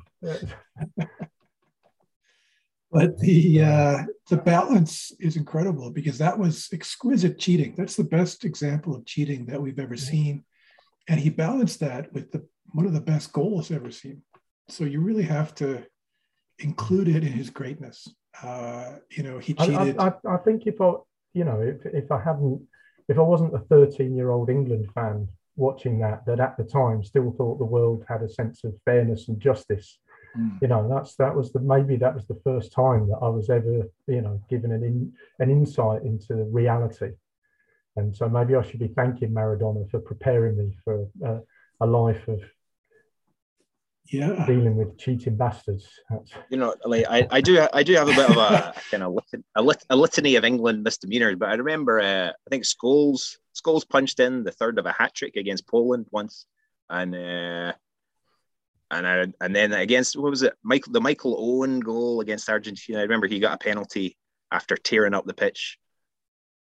But the balance is incredible, because that was exquisite cheating. That's the best example of cheating that we've ever seen, and he balanced that with one of the best goals ever seen. So you really have to include it in his greatness. He cheated. I think if I wasn't a 13-year-old England fan watching that at the time still thought the world had a sense of fairness and justice, that was the first time that I was ever given an insight into reality. And so maybe I should be thanking Maradona for preparing me for a life of dealing with cheating bastards. I do have a bit of a kind of a litany of England misdemeanors, but I remember I think Scholes punched in the third of a hat trick against Poland once, and then against, what was it, Michael Owen goal against Argentina. I remember he got a penalty after tearing up the pitch.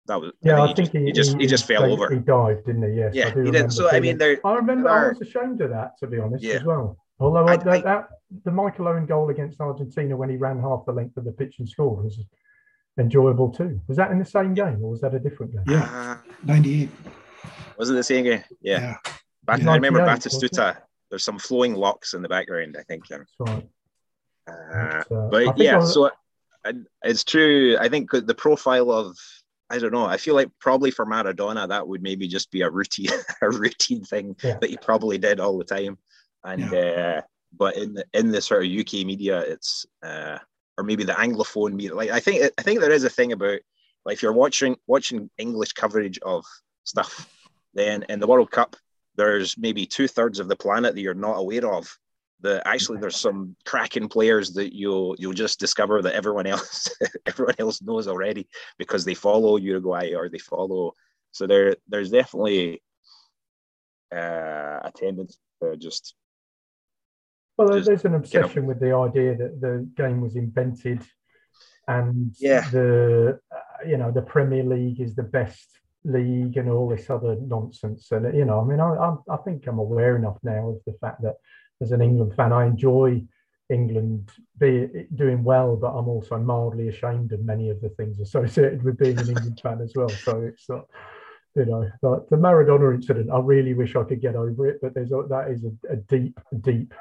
That was I think he just fell over. He dived, didn't he? Yes, yeah, he did. So I was ashamed of that, to be honest, as well. Although the Michael Owen goal against Argentina when he ran half the length of the pitch and scored was enjoyable too. Was that in the same game, or was that a different game? Yeah, 98. Was it the same game? Yeah. I remember Battistuta. There's some flowing locks in the background, I think. That's right. It's true. I think the profile of, I don't know, I feel like probably for Maradona that would maybe just be a routine thing that he probably did all the time. And but in the sort of UK media, it's or maybe the Anglophone media. Like I think there is a thing about, like, if you're watching English coverage of stuff, then in the World Cup, there's maybe 2/3 of the planet that you're not aware of. That actually there's some cracking players that you'll just discover that everyone else knows already because they follow Uruguay or they follow. So there's definitely a tendency to just Well, there's an obsession with the idea that the game was invented, and the Premier League is the best league and all this other nonsense. And I think I'm aware enough now of the fact that as an England fan, I enjoy England doing well, but I'm also mildly ashamed of many of the things associated with being an England fan as well. So it's not, like the Maradona incident, I really wish I could get over it, but that is a deep, deep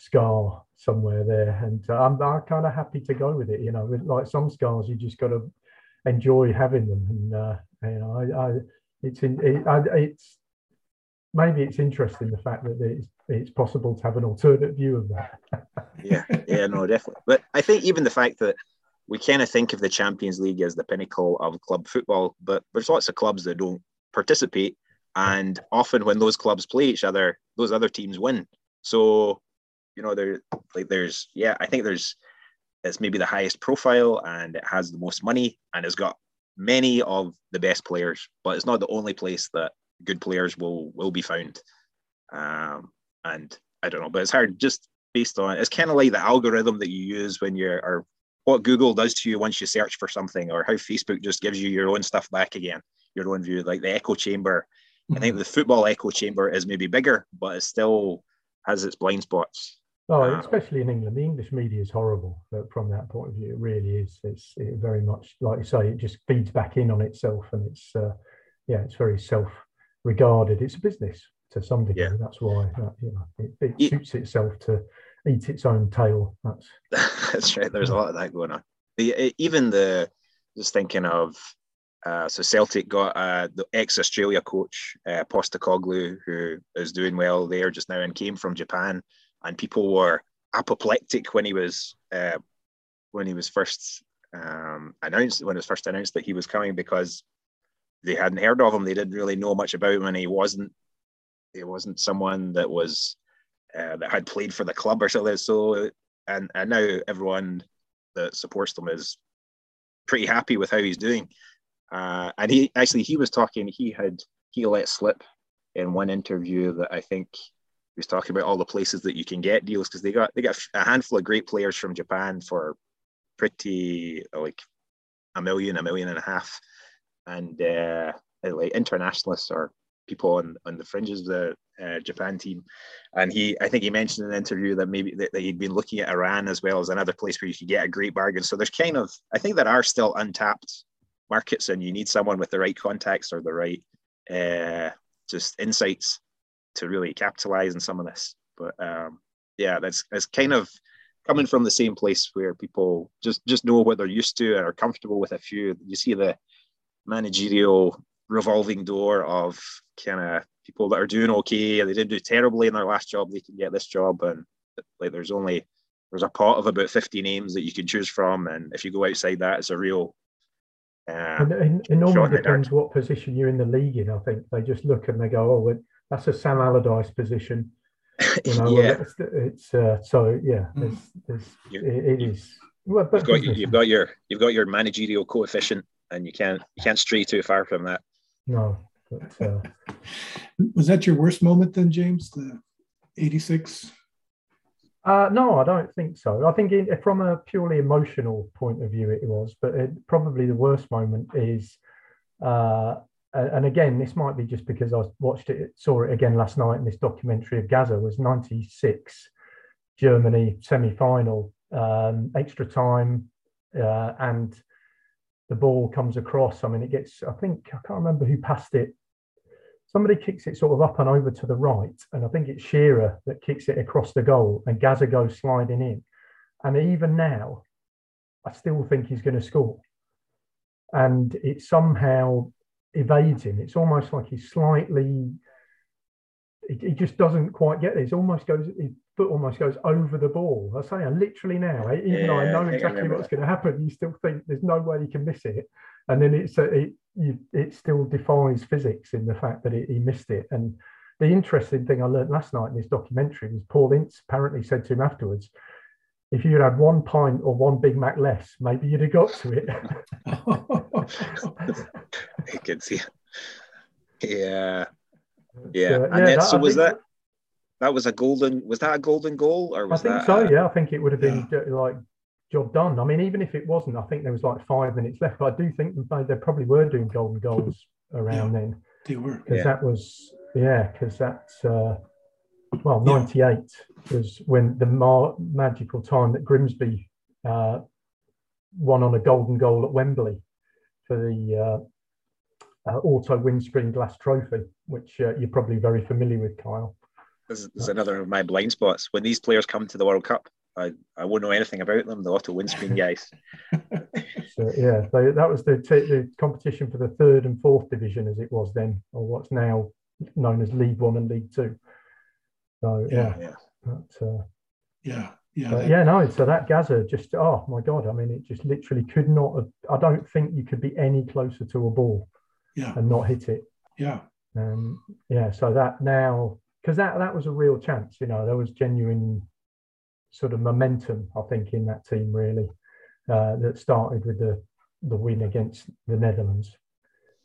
scar somewhere there, and I'm kind of happy to go with it. Like some scars, you just got to enjoy having them, and it's interesting the fact that it's possible to have an alternate view of that. No, definitely. But I think even the fact that we kind of think of the Champions League as the pinnacle of club football, but there's lots of clubs that don't participate, and often when those clubs play each other, those other teams win. So it's maybe the highest profile, and it has the most money, and it's got many of the best players, but it's not the only place that good players will be found. And I don't know, but it's hard just based on, it's kind of like the algorithm that you use when you're, or what Google does to you once you search for something, or how Facebook just gives you your own stuff back again, your own view, like the echo chamber. I think the football echo chamber is maybe bigger, but it still has its blind spots. Oh, especially in England, the English media is horrible from that point of view. It really is. It very much, like you say, it just feeds back in on itself, and it's very self-regarded. It's a business to some degree. Yeah. That's why it suits itself to eat its own tail. That's right. There's a lot of that going on. Just thinking of Celtic got the ex-Australia coach Postecoglou, who is doing well there just now and came from Japan. And people were apoplectic when it was first announced that he was coming, because they hadn't heard of him. They didn't really know much about him, and he wasn't someone that was that had played for the club or something. So, and now everyone that supports them is pretty happy with how he's doing. And he was talking. He let slip in one interview that I think. He was talking about all the places that you can get deals, because they got a handful of great players from Japan for pretty like $1 million, $1.5 million, and like internationalists or people on the fringes of the Japan team. And I think he mentioned in an interview that maybe that he'd been looking at Iran as well as another place where you could get a great bargain. So there's kind of, I think there are still untapped markets, and you need someone with the right contacts or the right just insights to really capitalize on some of this. But that's kind of coming from the same place where people just know what they're used to and are comfortable with a few. You see the managerial revolving door of kind of people that are doing okay, and they didn't do terribly in their last job, they can get this job, and like there's a pot of about 50 names that you can choose from, and if you go outside that, it's a real it normally depends what position you're in the league in. I think they just look and they go, oh, that's a Sam Allardyce position, It is. Well, you've got your managerial coefficient, and you can't stray too far from that. No. But, was that your worst moment then, James? The 86? No, I don't think so. I think from a purely emotional point of view, it was. But probably the worst moment is. And again, this might be just because I saw it again last night in this documentary of Gazza, was 96 Germany semi-final, extra time, and the ball comes across. I mean, it gets, I think, I can't remember who passed it. Somebody kicks it sort of up and over to the right, and I think it's Shearer that kicks it across the goal, and Gazza goes sliding in. And even now, I still think he's going to score. And it somehow evades him. It's almost like he's slightly, he just doesn't quite get this. His foot almost goes over the ball. I say, literally now, even though I know exactly what's going to happen, you still think there's no way he can miss it. And then it still defies physics in the fact that he missed it. And the interesting thing I learned last night in this documentary was Paul Ince apparently said to him afterwards, if you'd had one pint or one Big Mac less, maybe you'd have got to it. I can see it. Yeah. And then, so was that? That was a golden. Was that a golden goal, or was that? I think so. Yeah, I think it would have been like job done. I mean, even if it wasn't, I think there was like 5 minutes left. But I do think they probably were doing golden goals around then. They were, because that was because that's well, 98 was when the magical time that Grimsby won on a golden goal at Wembley for the auto windscreen glass trophy, which you're probably very familiar with, Kyle. This is another of my blind spots. When these players come to the World Cup, I won't know anything about them, the auto windscreen guys. So, that was the competition for the third and fourth division, as it was then, or what's now known as League One and League Two. So, So that Gazza just, oh my God, I mean, it just literally could not have, I don't think you could be any closer to a ball and not hit it. Yeah. So that now, because that was a real chance, you know, there was genuine sort of momentum, I think, in that team, really, that started with the win against the Netherlands.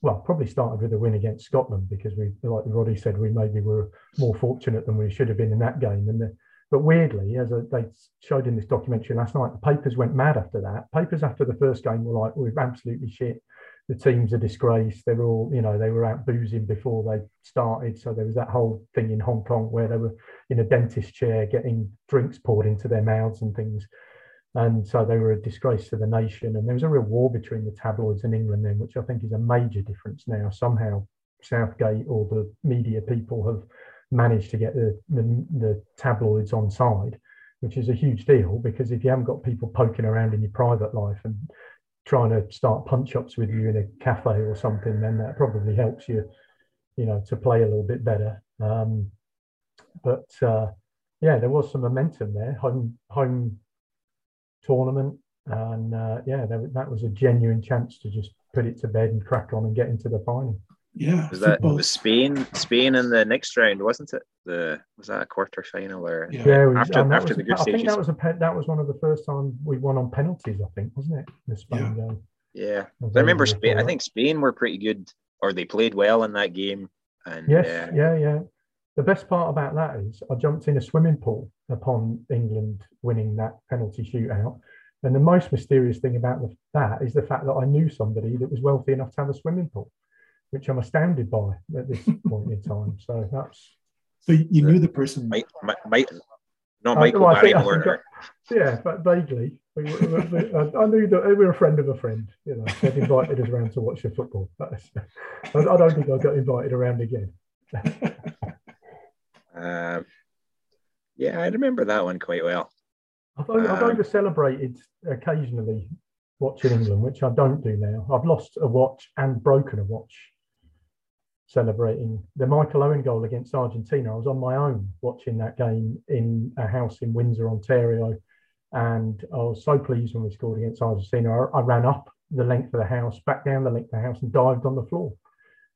Well, probably started with the win against Scotland, because we, like Roddy said, we maybe were more fortunate than we should have been in that game. But weirdly, as they showed in this documentary last night, the papers went mad after that. Papers after the first game were like, we're absolutely shit. The team's a disgrace. They're all, you know, they were out boozing before they started. So there was that whole thing in Hong Kong where they were in a dentist chair getting drinks poured into their mouths and things. And so they were a disgrace to the nation. And there was a real war between the tabloids and England then, which I think is a major difference now. Somehow Southgate or the media people have managed to get the tabloids on side, which is a huge deal, because if you haven't got people poking around in your private life and trying to start punch-ups with you in a cafe or something, then that probably helps you, you know, to play a little bit better. There was some momentum there, home tournament, and that was a genuine chance to just put it to bed and crack on and get into the final. Yeah, was Spain in the next round, wasn't it? Was that a quarter final or after the group stages? I think that was one of the first time we won on penalties, I think, wasn't it? The Spain game. Yeah, I remember Spain. I think Spain were pretty good, or they played well in that game. And the best part about that is I jumped in a swimming pool upon England winning that penalty shootout. And the most mysterious thing about that is the fact that I knew somebody that was wealthy enough to have a swimming pool, which I'm astounded by at this point in time. So that's... So you knew the person... Not Michael Barrymore. Yeah, but vaguely. I knew that we were a friend of a friend. You know, they'd invited us around to watch the football. I don't think I got invited around again. I remember that one quite well. I've over-celebrated occasionally watching England, which I don't do now. I've lost a watch and broken a watch celebrating the Michael Owen goal against Argentina. I was on my own watching that game in a house in Windsor, Ontario, and I was so pleased when we scored against Argentina. I ran up the length of the house, back down the length of the house, and dived on the floor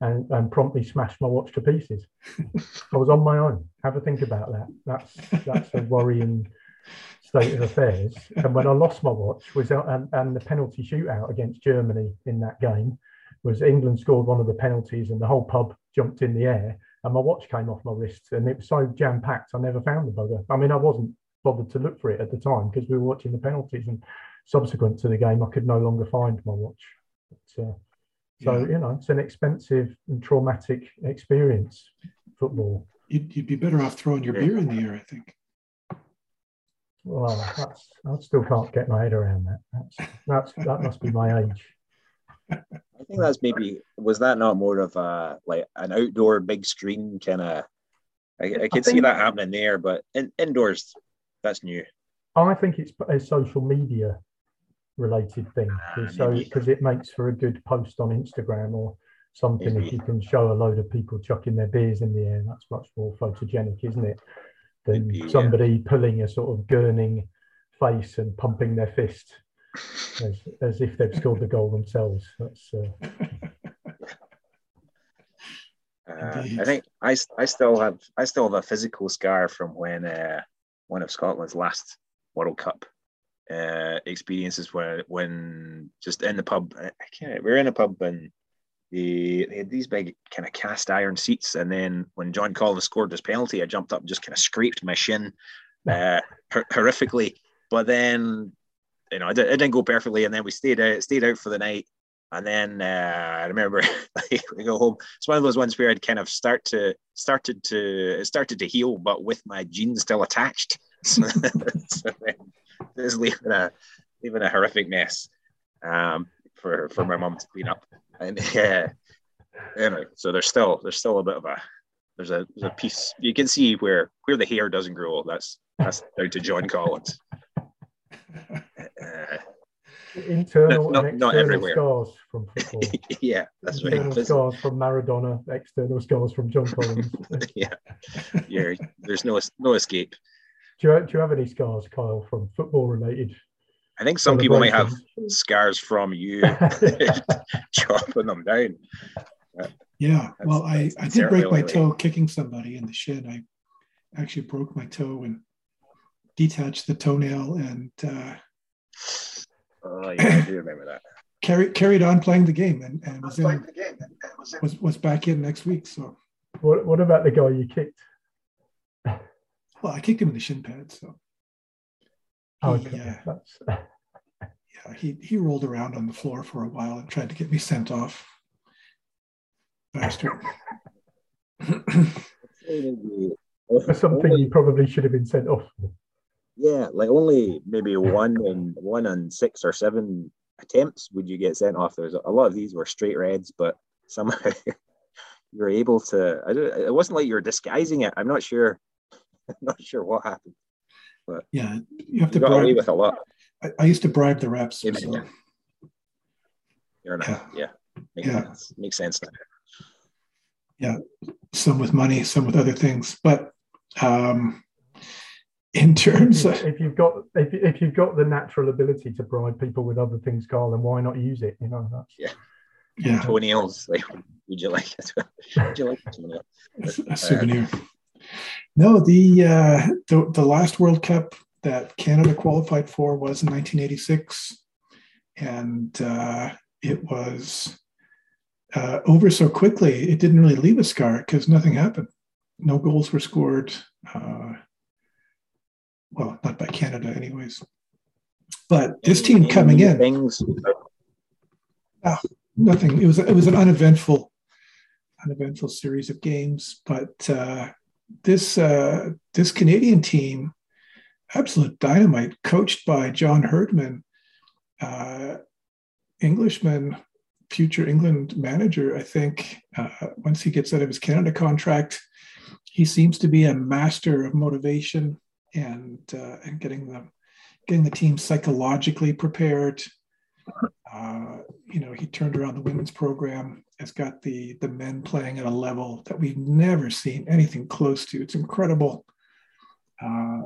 and promptly smashed my watch to pieces. I was on my own. Have a think about that. That's a worrying state of affairs. And when I lost my watch was and the penalty shootout against Germany in that game, was England scored one of the penalties and the whole pub jumped in the air and my watch came off my wrist, and it was so jam-packed I never found the bugger. I mean, I wasn't bothered to look for it at the time because we were watching the penalties, and subsequent to the game I could no longer find my watch. You know, it's an expensive and traumatic experience, football. You'd be better off throwing your beer in the air, I think. Well, I still can't get my head around that. That must be my age. I think that's maybe, was that not more of a like an outdoor big screen kind of? I could see that happening there, but indoors, that's new. I think it's a social media related thing, so because it makes for a good post on Instagram or something. Maybe. If you can show a load of people chucking their beers in the air, that's much more photogenic, isn't it? Than somebody pulling a sort of gurning face and pumping their fist as if they've scored the goal themselves. That's, I think I still have a physical scar from when one of Scotland's last World Cup experiences, where when just in the pub, we were in a pub in They had these big kind of cast iron seats, and then when John Colvin scored his penalty, I jumped up and just kind of scraped my shin horrifically. But then, you know, it didn't go perfectly, and then we stayed out for the night. And then I remember we go home. It's one of those ones where I'd kind of started to heal, but with my jeans still attached. So this leaving a horrific mess for my mum to clean up. And anyway, so there's still a bit of a there's a piece you can see where the hair doesn't grow. That's down to John Collins. Internal and external scars from football. Yeah, that's right. Internal scars from Maradona, external scars from John Collins. Yeah, there's no escape. Do you have any scars, Kyle, from football related? I think some people might have scars from you chopping them down. Yeah, well, I did break my toe kicking somebody in the shin. I actually broke my toe and detached the toenail and I do remember that. Carried on playing the game and was back in next week. So, what about the guy you kicked? Well, I kicked him in the shin pad. So, he rolled around on the floor for a while and tried to get me sent off. Bastard. For something you probably should have been sent off for. Yeah, like only maybe one in 6 or 7 attempts would you get sent off. There's a lot of these were straight reds, but somehow you were able to. It wasn't like you were disguising it. I'm not sure. What happened. But yeah, you have to got bribe. Away with a lot. I used to bribe the reps. Yeah, so. Fair enough. Yeah, makes sense. Yeah, some with money, some with other things, but. In terms of if you've got the natural ability to bribe people with other things, Carl, then why not use it? You know, that's toenails. Like, would you like it? Would you like a souvenir? No, the last World Cup that Canada qualified for was in 1986, and it was over so quickly. It didn't really leave a scar because nothing happened. No goals were scored. Well, not by Canada, anyways. But this team coming in, nothing. It was an uneventful series of games. But this Canadian team, absolute dynamite, coached by John Herdman, Englishman, future England manager. I think once he gets out of his Canada contract, he seems to be a master of motivation. And getting the team psychologically prepared. You know, he turned around the women's program. Has got the men playing at a level that we've never seen anything close to. It's incredible.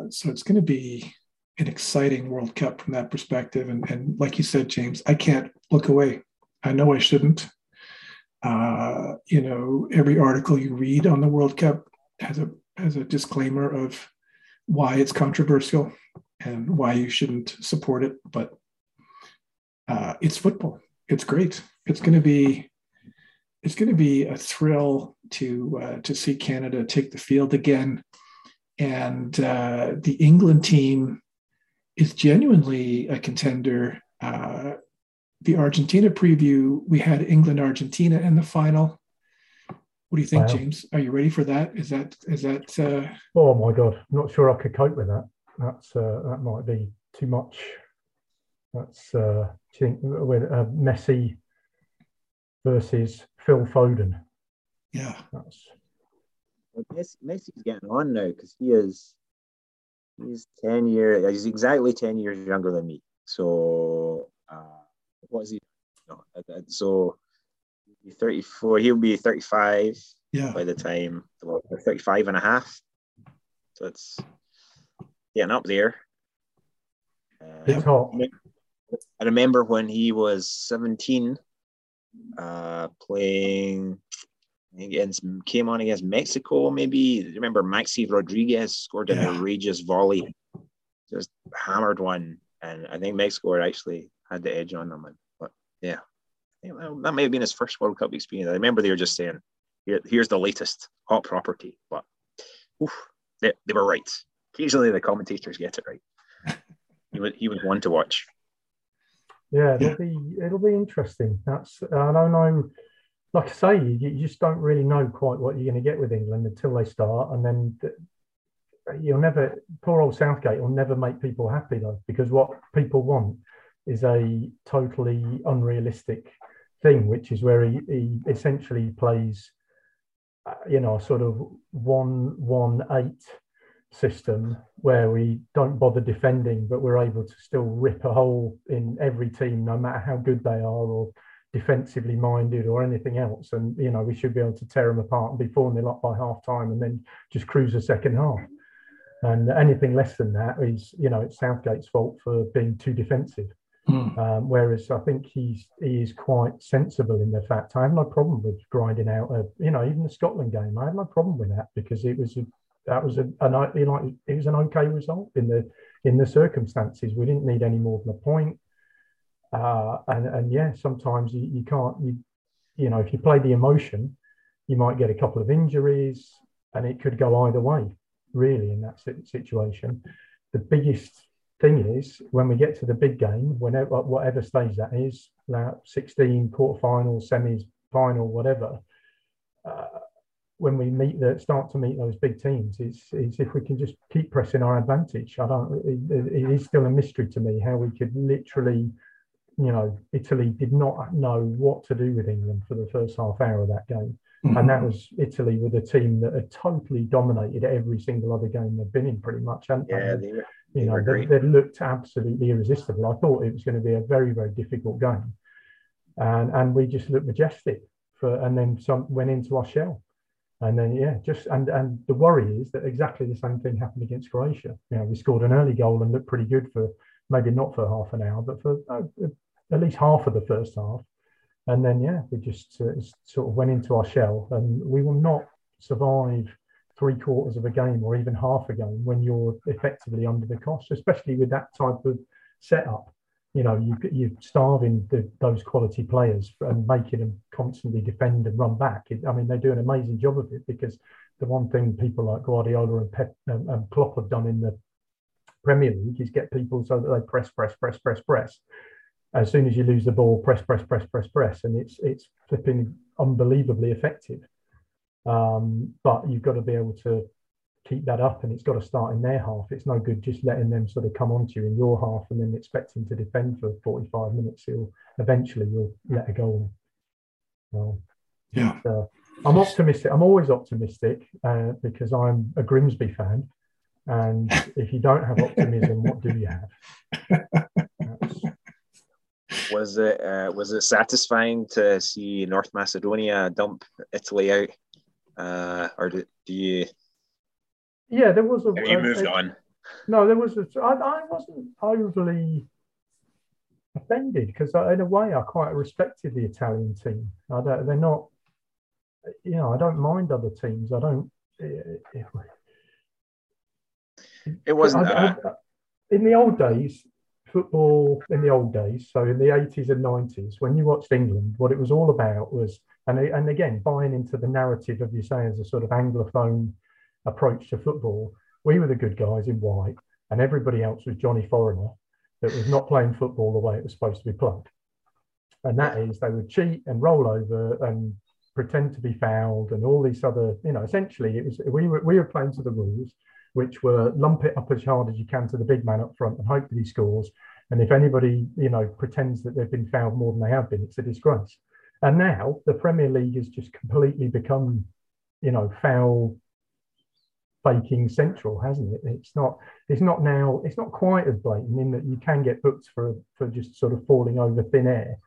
So it's going to be an exciting World Cup from that perspective. And like you said, James, I can't look away. I know I shouldn't. You know, every article you read on the World Cup has a disclaimer of why it's controversial and why you shouldn't support it, but it's football. It's great. It's going to be a thrill to see Canada take the field again, and the England team is genuinely a contender. The Argentina preview, we had England-Argentina in the final. What do you think, James? Are you ready for that? Is that? Oh my God, I'm not sure I could cope with that. That's that might be too much. That's do you think with Messi versus Phil Foden? Yeah, Messi's getting on now because he's 10 years. He's exactly 10 years younger than me. So what is he? No, so. 34, he'll be 35 by the time, 35 and a half. So it's getting up there. I remember when he was 17, playing came on against Mexico, maybe. I remember Maxi Rodriguez scored an outrageous volley, just hammered one. And I think Mexico actually had the edge on them. But yeah. that may have been his first World Cup experience. I remember they were just saying, here's the latest hot property. But they were right. Occasionally the commentators get it right. He was one to watch. Yeah, it'll be interesting. Like I say, you just don't really know quite what you're going to get with England until they start, and then poor old Southgate will never make people happy though, because what people want is a totally unrealistic thing, which is where he essentially plays, sort of 1-1-8 system where we don't bother defending, but we're able to still rip a hole in every team, no matter how good they are or defensively minded or anything else, and we should be able to tear them apart and be 4-0 up by half time and then just cruise the second half. And anything less than that is it's Southgate's fault for being too defensive. Whereas I think he is quite sensible in the fact. I have no problem with grinding out even the Scotland game. I have no problem with that, because it was an okay result in the circumstances. We didn't need any more than a point. Sometimes you can't. If you play the emotion, you might get a couple of injuries, and it could go either way, really, in that situation. The biggest thing is when we get to the big game, whenever, whatever stage that is, now 16, quarterfinal, semis, final, whatever. When we start to meet those big teams, it's if we can just keep pressing our advantage. It is still a mystery to me how we could literally. Italy did not know what to do with England for the first half hour of that game. Mm-hmm. And that was Italy with a team that had totally dominated every single other game they've been in, pretty much. And they looked absolutely irresistible. I thought it was going to be a very, very difficult game. And we just looked majestic and then some went into our shell. And then, and the worry is that exactly the same thing happened against Croatia. We scored an early goal and looked pretty good for, maybe not for half an hour, but for at least half of the first half. And then, we just sort of went into our shell. And we will not survive 3/4 of a game or even half a game when you're effectively under the cosh, especially with that type of setup. You're starving those quality players and making them constantly defend and run back. They do an amazing job of it, because the one thing people like Guardiola and Pep and Klopp have done in the Premier League is get people so that they press. As soon as you lose the ball, press, and it's flipping unbelievably effective. But you've got to be able to keep that up, and it's got to start in their half. It's no good just letting them sort of come onto you in your half and then expecting to defend for 45 minutes. You'll let a goal. I'm optimistic. I'm always optimistic because I'm a Grimsby fan. And if you don't have optimism, what do you have? Was it satisfying to see North Macedonia dump Italy out, or do you? Yeah, there was a. Have you moved on? No, there was. I wasn't overly offended, because in a way I quite respected the Italian team. They're not. I don't mind other teams. I don't. It wasn't in the old days, football in the old days. So in the 80s and 90s, when you watched England, what it was all about was, and again, buying into the narrative of you saying as a sort of Anglophone approach to football, we were the good guys in white, and everybody else was Johnny Foreigner that was not playing football the way it was supposed to be played. And that is, they would cheat and roll over and pretend to be fouled and all these other, essentially it was we were playing to the rules, which were lump it up as hard as you can to the big man up front and hope that he scores. And if anybody, pretends that they've been fouled more than they have been, it's a disgrace. And now the Premier League has just completely become, foul faking central, hasn't it? It's not quite as blatant in that you can get booked for just sort of falling over thin air,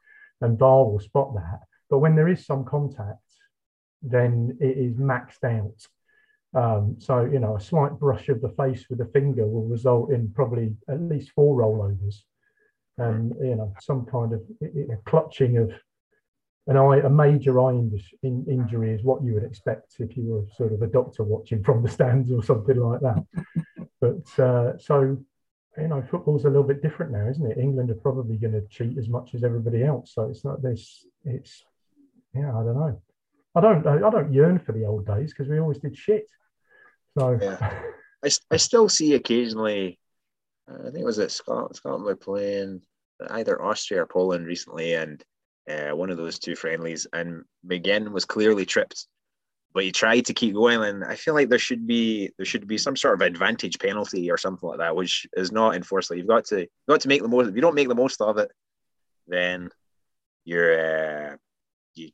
and VAR will spot that. But when there is some contact, then it is maxed out. A slight brush of the face with a finger will result in probably at least 4 rollovers, and some kind of clutching of an eye, a major eye injury is what you would expect if you were sort of a doctor watching from the stands or something like that. But football's a little bit different now, isn't it? England are probably going to cheat as much as everybody else, so it's not this. it's, yeah, I don't know. I don't yearn for the old days because we always did shit. So yeah. I still see occasionally. I think it was at Scotland were playing either Austria or Poland recently, and one of those two friendlies, and McGinn was clearly tripped, but he tried to keep going. And I feel like there should be some sort of advantage penalty or something like that, which is not enforced. Like, you've got to make the most. If you don't make the most of it, then you're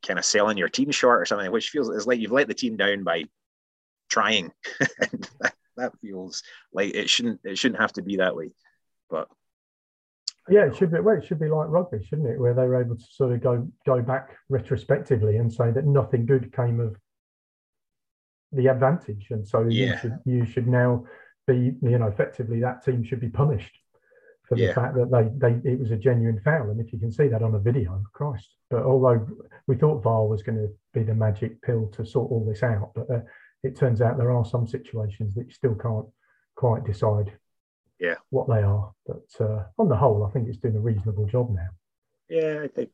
kind of selling your team short or something, which feels like you've let the team down by trying. And that feels like it shouldn't have to be that way. But yeah, it should be like rugby, shouldn't it? Where they were able to sort of go back retrospectively and say that nothing good came of the advantage, and so yeah. you should now be, you know, effectively that team should be punished for the fact that it was a genuine foul. And if you can see that on a video, Christ. But although we thought VAR was going to be the magic pill to sort all this out, but it turns out there are some situations that you still can't quite decide what they are. But on the whole, I think it's doing a reasonable job now. Yeah, I think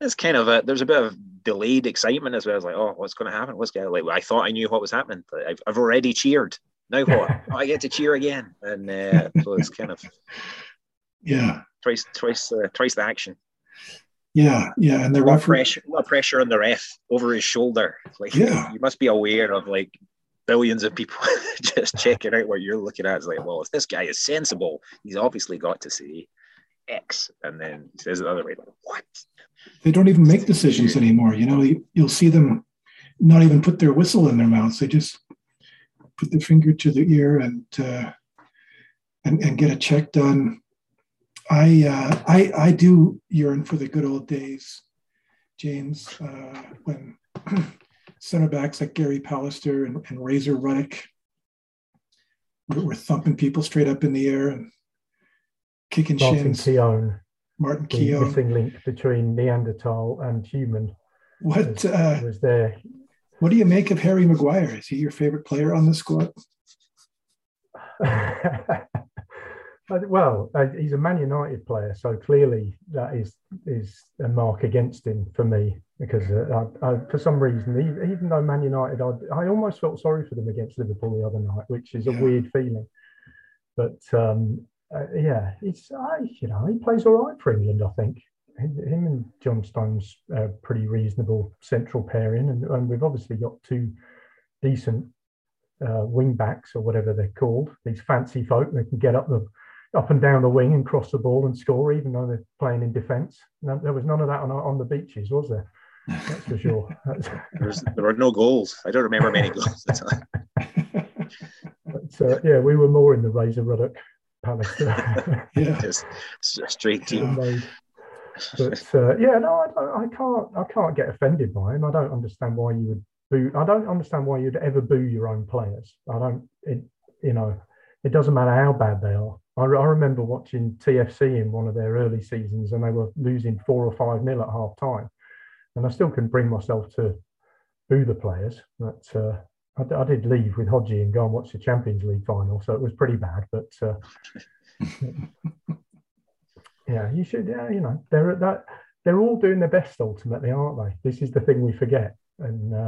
it's kind of there's a bit of delayed excitement as well. It's like, oh, what's going to happen? I thought I knew what was happening. I've already cheered. Now what? Oh, I get to cheer again, and so it's kind of twice the action. Yeah, and the a lot of pressure on the ref over his shoulder. Like, you must be aware of like billions of people just checking out what you're looking at. It's like, well, if this guy is sensible, he's obviously got to say X, and then he says it the other way. Like, what? They don't even make decisions anymore. You know, you'll see them not even put their whistle in their mouths. They just put their finger to their ear and get a check done. I do yearn for the good old days, James, when center backs like Gary Pallister and Razor Ruddock were thumping people straight up in the air and kicking shins. Martin Keown. The missing link between Neanderthal and human. What was there? What do you make of Harry Maguire? Is he your favorite player on the squad? Well, he's a Man United player, so clearly that is a mark against him for me, because I, for some reason, even though Man United, I almost felt sorry for them against Liverpool the other night, which is a weird feeling. But he plays all right for England, I think. Him and John Stones are pretty reasonable central pairing, and we've obviously got two decent wing backs, or whatever they're called, these fancy folk that can get up and down the wing and cross the ball and score, even though they're playing in defence. There was none of that on the beaches, was there? That's for sure. There were no goals. I don't remember many goals at the time. But, we were more in the Razor Ruddock Palace. Just straight team. But I can't get offended by him. I don't understand why you would boo. I don't understand why you'd ever boo your own players. It doesn't matter how bad they are. I remember watching TFC in one of their early seasons, and they were losing 4 or 5-0 at half time, and I still couldn't bring myself to boo the players. But I did leave with Hodgie and go and watch the Champions League final, so it was pretty bad. But you should. They're all doing their best ultimately, aren't they? This is the thing we forget, and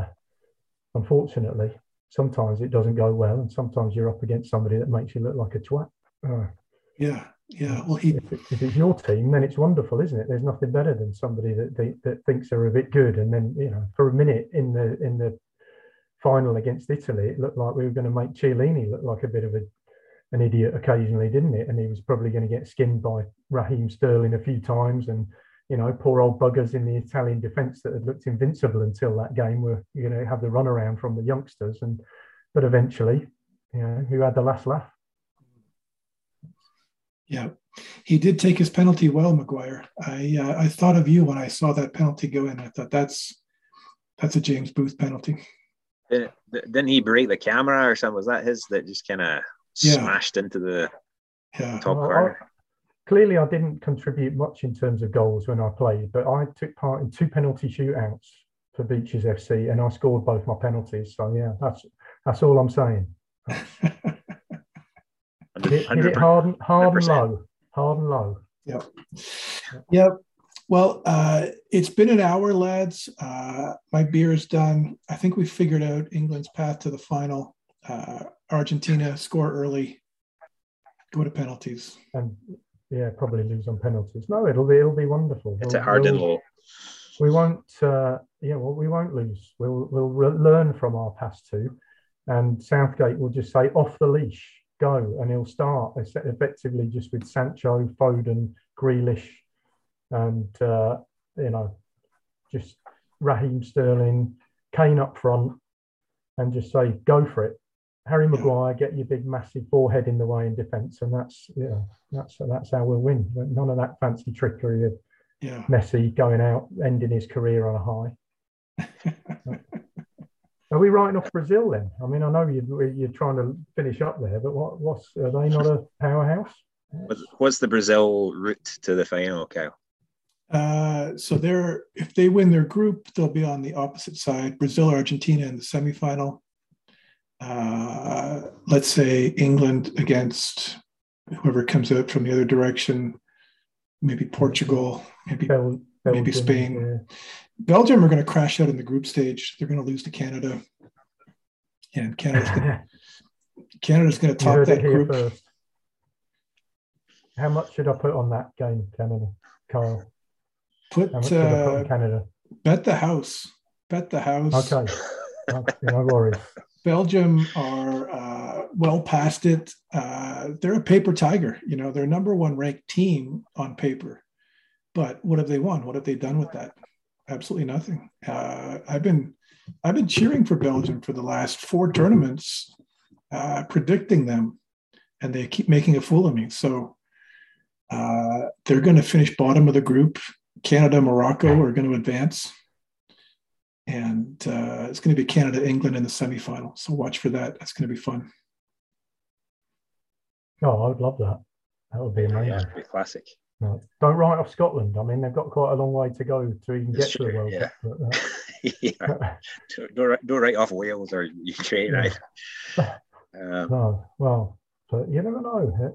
unfortunately, sometimes it doesn't go well, and sometimes you're up against somebody that makes you look like a twat. Well, if it's your team, then it's wonderful, isn't it? There's nothing better than somebody that thinks they're a bit good, and then, you know, for a minute in the final against Italy, it looked like we were going to make Chiellini look like a bit of an idiot occasionally, didn't it? And he was probably going to get skinned by Raheem Sterling a few times, and, you know, poor old buggers in the Italian defence that had looked invincible until that game were, you know, have the runaround from the youngsters, but eventually, you know, who had the last laugh? Yeah, he did take his penalty well, Maguire. I thought of you when I saw that penalty go in. I thought that's a James Booth penalty. Didn't he break the camera or something? Was that his that just kind of smashed into the top corner? Clearly, I didn't contribute much in terms of goals when I played, but I took part in 2 penalty shootouts for Beaches FC, and I scored both my penalties. So yeah, that's all I'm saying. Hit it hard and low. Hard and low. Yep. Well, it's been an hour, lads. My beer is done. I think we figured out England's path to the final. Argentina score early, go to penalties, and yeah, probably lose on penalties. No, it'll be wonderful. It's a hard law. We won't. We won't lose. We'll learn from our past two, and Southgate will just say off the leash, go, and he'll start effectively just with Sancho, Foden, Grealish. And, just Raheem Sterling, Kane up front, and just say, go for it. Harry Maguire, get your big, massive forehead in the way in defence. And that's how we'll win. None of that fancy trickery of Messi going out, ending his career on a high. Are we writing off Brazil then? I mean, I know you're trying to finish up there, but are they not a powerhouse? What's the Brazil route to the final, Kyle? So if they win their group, they'll be on the opposite side. Brazil, Argentina in the semifinal. Let's say England against whoever comes out from the other direction, maybe Portugal, maybe Belgium, maybe Spain. Yeah. Belgium are going to crash out in the group stage. They're going to lose to Canada. And Canada's going to top that group. First. How much should I put on that game, Canada, Kyle? Put on Canada? Bet the house. Okay. No worries. Belgium are well past it. They're a paper tiger. You know, they're number one ranked team on paper. But what have they won? What have they done with that? Absolutely nothing. I've been cheering for Belgium for the last four tournaments, predicting them, and they keep making a fool of me. So they're going to finish bottom of the group. Canada, Morocco are going to advance. And it's going to be Canada, England in the semifinal. So watch for that. That's going to be fun. Oh, I would love that. That would be amazing. Yeah, it'd be classic. No, don't write off Scotland. I mean, they've got quite a long way to go to even get to the World Cup. Yeah. Don't write off Wales or Ukraine. Yeah. Right? But you never know.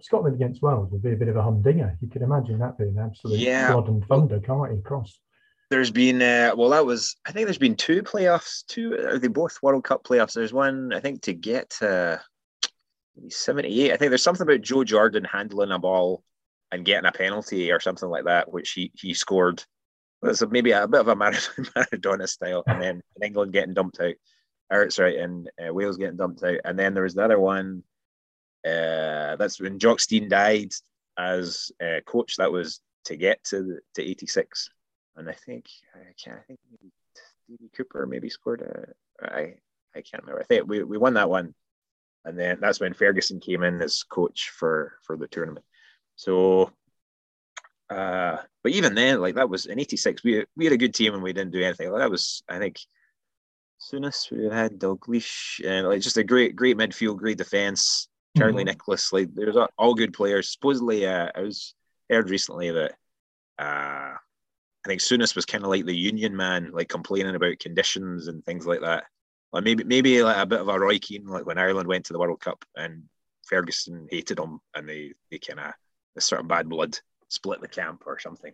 Scotland against Wales would be a bit of a humdinger. You could imagine that being absolute blood and thunder, can't you? Cross. There's been there's been two playoffs. Are they both World Cup playoffs? There's one I think to get to 78. I think there's something about Joe Jordan handling a ball and getting a penalty or something like that, which he scored. That's maybe a bit of a Maradona style, and then England getting dumped out. Wales getting dumped out. And then there was the other one, that's when Jock Stein died as coach. That was to get to 86. And I think maybe Stevie Cooper maybe scored I can't remember. I think we won that one. And then that's when Ferguson came in as coach for the tournament. So, but even then, like, that was in 86, we had a good team and we didn't do anything. Like, that was, I think, Souness, we had Dalglish, and like just a great midfield, great defense. Charlie Nicholas, like, there's all good players. Supposedly, I heard recently that I think Souness was kind of like the union man, like complaining about conditions and things like that. Like maybe like a bit of a Roy Keane, like when Ireland went to the World Cup and Ferguson hated him, and they kind of this sort of bad blood split the camp or something.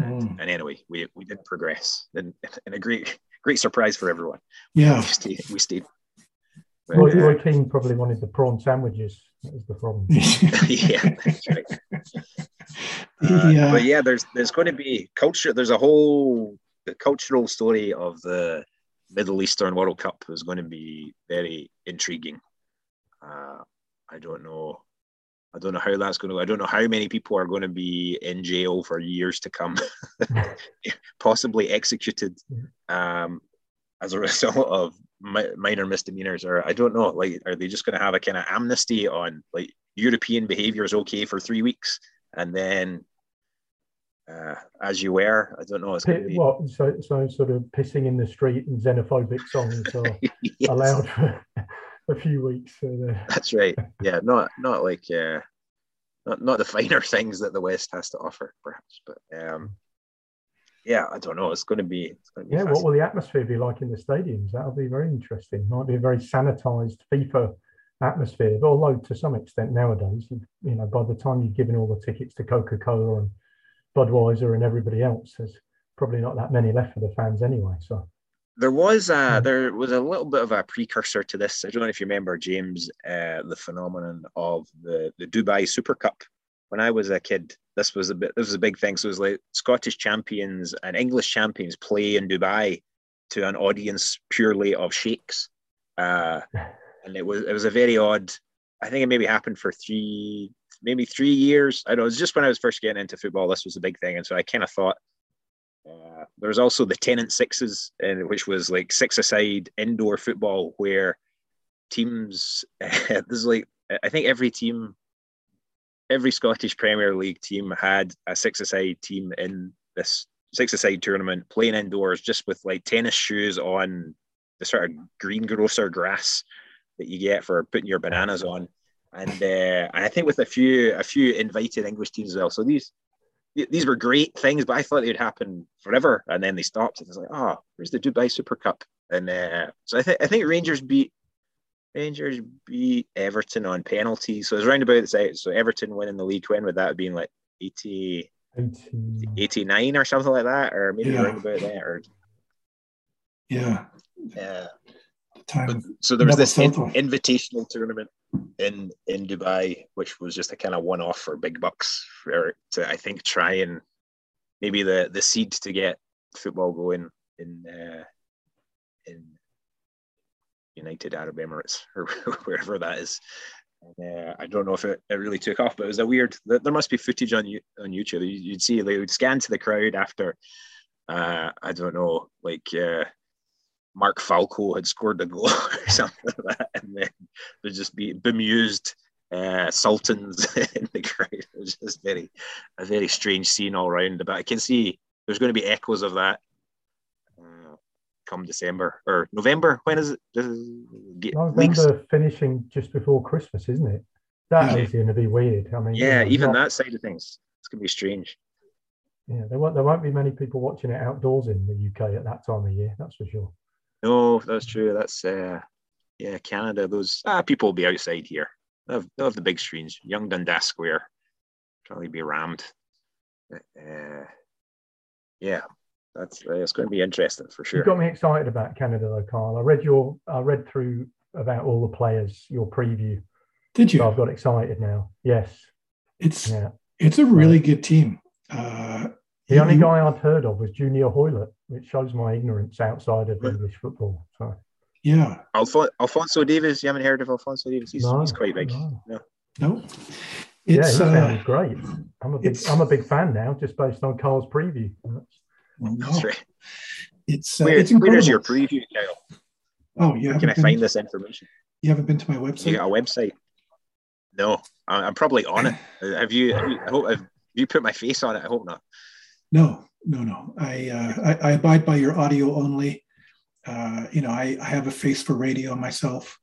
And anyway, we did progress, and a great surprise for everyone. Yeah, we stayed. But, Roy Keane probably wanted the prawn sandwiches. That was the problem. Yeah, that's right. But yeah, there's going to be culture. There's a whole cultural story of the Middle Eastern World Cup is going to be very intriguing. I don't know how that's going to go. I don't know how many people are going to be in jail for years to come, possibly executed as a result of minor misdemeanors. Or I don't know. Like, are they just going to have a kind of amnesty on like European behavior is okay for 3 weeks, and then as you were? I don't know. It's going to be... What? So sort of pissing in the street and xenophobic songs are allowed for a few weeks. That's right. Yeah, not like not the finer things that the West has to offer, perhaps. But yeah, I don't know. It's going to be yeah. What will the atmosphere be like in the stadiums? That'll be very interesting. Might be a very sanitised FIFA atmosphere, although to some extent nowadays, you know, by the time you've given all the tickets to Coca-Cola and Budweiser and everybody else, there's probably not that many left for the fans anyway. So there was a little bit of a precursor to this. I don't know if you remember, James, the phenomenon of the Dubai Super Cup. When I was a kid, this was a big thing. So it was like Scottish champions and English champions play in Dubai to an audience purely of sheikhs, and it was a very odd. I think it maybe happened for three years. I don't know. It was just when I was first getting into football, this was a big thing. And so I kind of thought, there was also the 10 and 6s, which was like 6-a-side indoor football where teams, there's like, I think every Scottish Premier League team had a 6-a-side team in this 6-a-side tournament playing indoors just with like tennis shoes on, the sort of greengrocer grass that you get for putting your bananas on, and I think with a few invited English teams as well. So these were great things, but I thought they'd happen forever, and then they stopped. And it's like, oh, where's the Dubai Super Cup? And so I think Rangers beat Everton on penalties. So it was round about the side. So Everton winning the league, when would that have been, like 89 or something like that, or maybe around about that, or yeah. But, so there was this invitational tournament in Dubai, which was just a kind of one-off for big bucks to I think try and maybe the seed to get football going in United Arab Emirates or wherever that is. And, I don't know if it really took off, but it was a weird. There must be footage on YouTube. You'd see they would scan to the crowd after I don't know, like. Mark Falco had scored a goal or something like that, and then there'd just be bemused sultans in the crowd. It was just a very strange scene all round. But I can see there's going to be echoes of that come December or November. When is it? November finishing just before Christmas, isn't it? That is going to be weird. I mean, that side of things, it's going to be strange. Yeah, there won't be many people watching it outdoors in the UK at that time of year. That's for sure. No, that's true. That's Canada. Those people will be outside here. They'll have the big screens. Young Dundas Square, probably be rammed. That's it's going to be interesting for sure. You got me excited about Canada, though, Carl. I read through about all the players, your preview. Did you? So I've got excited now. Yes, it's a really good team. The only guy I'd heard of was Junior Hoylett, which shows my ignorance outside of English football. So, yeah. Alphonso Davies, you haven't heard of Alphonso Davies? He's quite big. No. It's sounds great. I'm a big fan now, just based on Carl's preview. That's right. Where's your preview, Kyle? Oh, yeah. Where can I find this information? You haven't been to my website? You got a website? No, I'm probably on it. Have you put my face on it? I hope not. No. I abide by your audio only. I have a face for radio myself,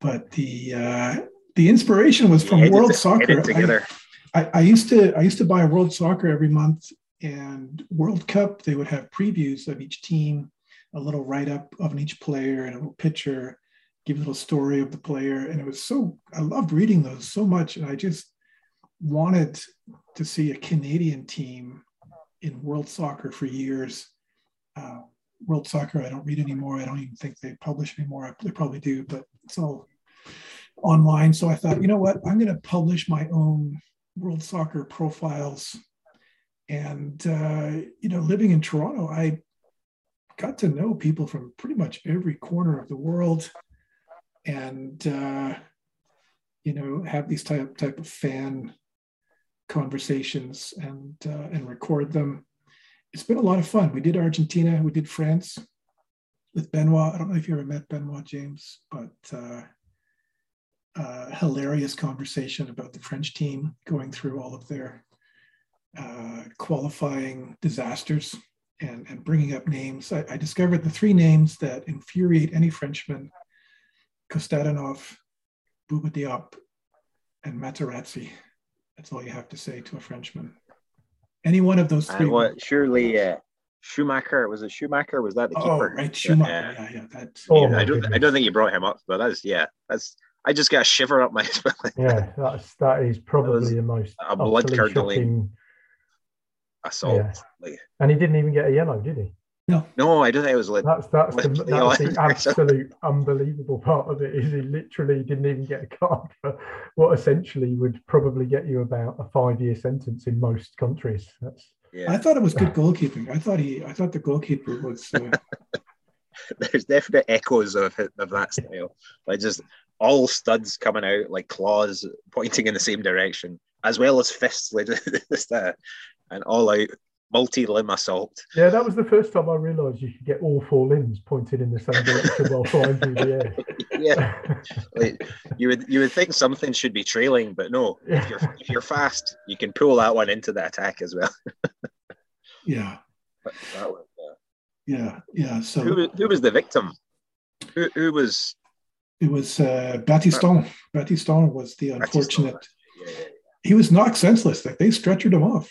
but the inspiration was from World Soccer. I used to buy World Soccer every month, and World Cup, they would have previews of each team, a little write-up of each player and a little picture, give a little story of the player. And it was I loved reading those so much. And I just wanted to see a Canadian team in World Soccer for years. World Soccer, I don't read anymore. I don't even think they publish anymore. They probably do, but it's all online. So I thought, you know what? I'm going to publish my own World Soccer profiles. And, living in Toronto, I got to know people from pretty much every corner of the world. And, have these type of fan conversations and record them. It's been a lot of fun. We did Argentina, we did France with Benoit. I don't know if you ever met Benoit, James, but hilarious conversation about the French team going through all of their qualifying disasters and bringing up names. I discovered the three names that infuriate any Frenchman: Kostadinov, Bouba Diop, and Materazzi. That's all you have to say to a Frenchman. Any one of those three. Surely Schumacher. Was it Schumacher? Was that the keeper? Oh, right, Schumacher. Yeah. I don't think you brought him up, but that's. I just got a shiver up my spine. Yeah, that is probably the most blood curdling That's all. Yeah. Like, and he didn't even get a yellow, did he? No, I don't think it was. That's the absolute unbelievable part of it, is he literally didn't even get a card for what essentially would probably get you about a 5-year sentence in most countries. I thought it was good goalkeeping. I thought the goalkeeper was. There's definite echoes of that style. Like just all studs coming out, like claws pointing in the same direction, as well as fists, like just an all out. Multi-limb assault. Yeah, that was the first time I realised you could get all four limbs pointed in the same direction while flying through the air. Yeah, like, you would think something should be trailing, but no. Yeah. If you're fast, you can pull that one into the attack as well. Yeah. That was, yeah. So who was the victim? Who was? It was Battiston. Battiston was the unfortunate. Yeah. He was knocked senseless. Like they stretchered him off.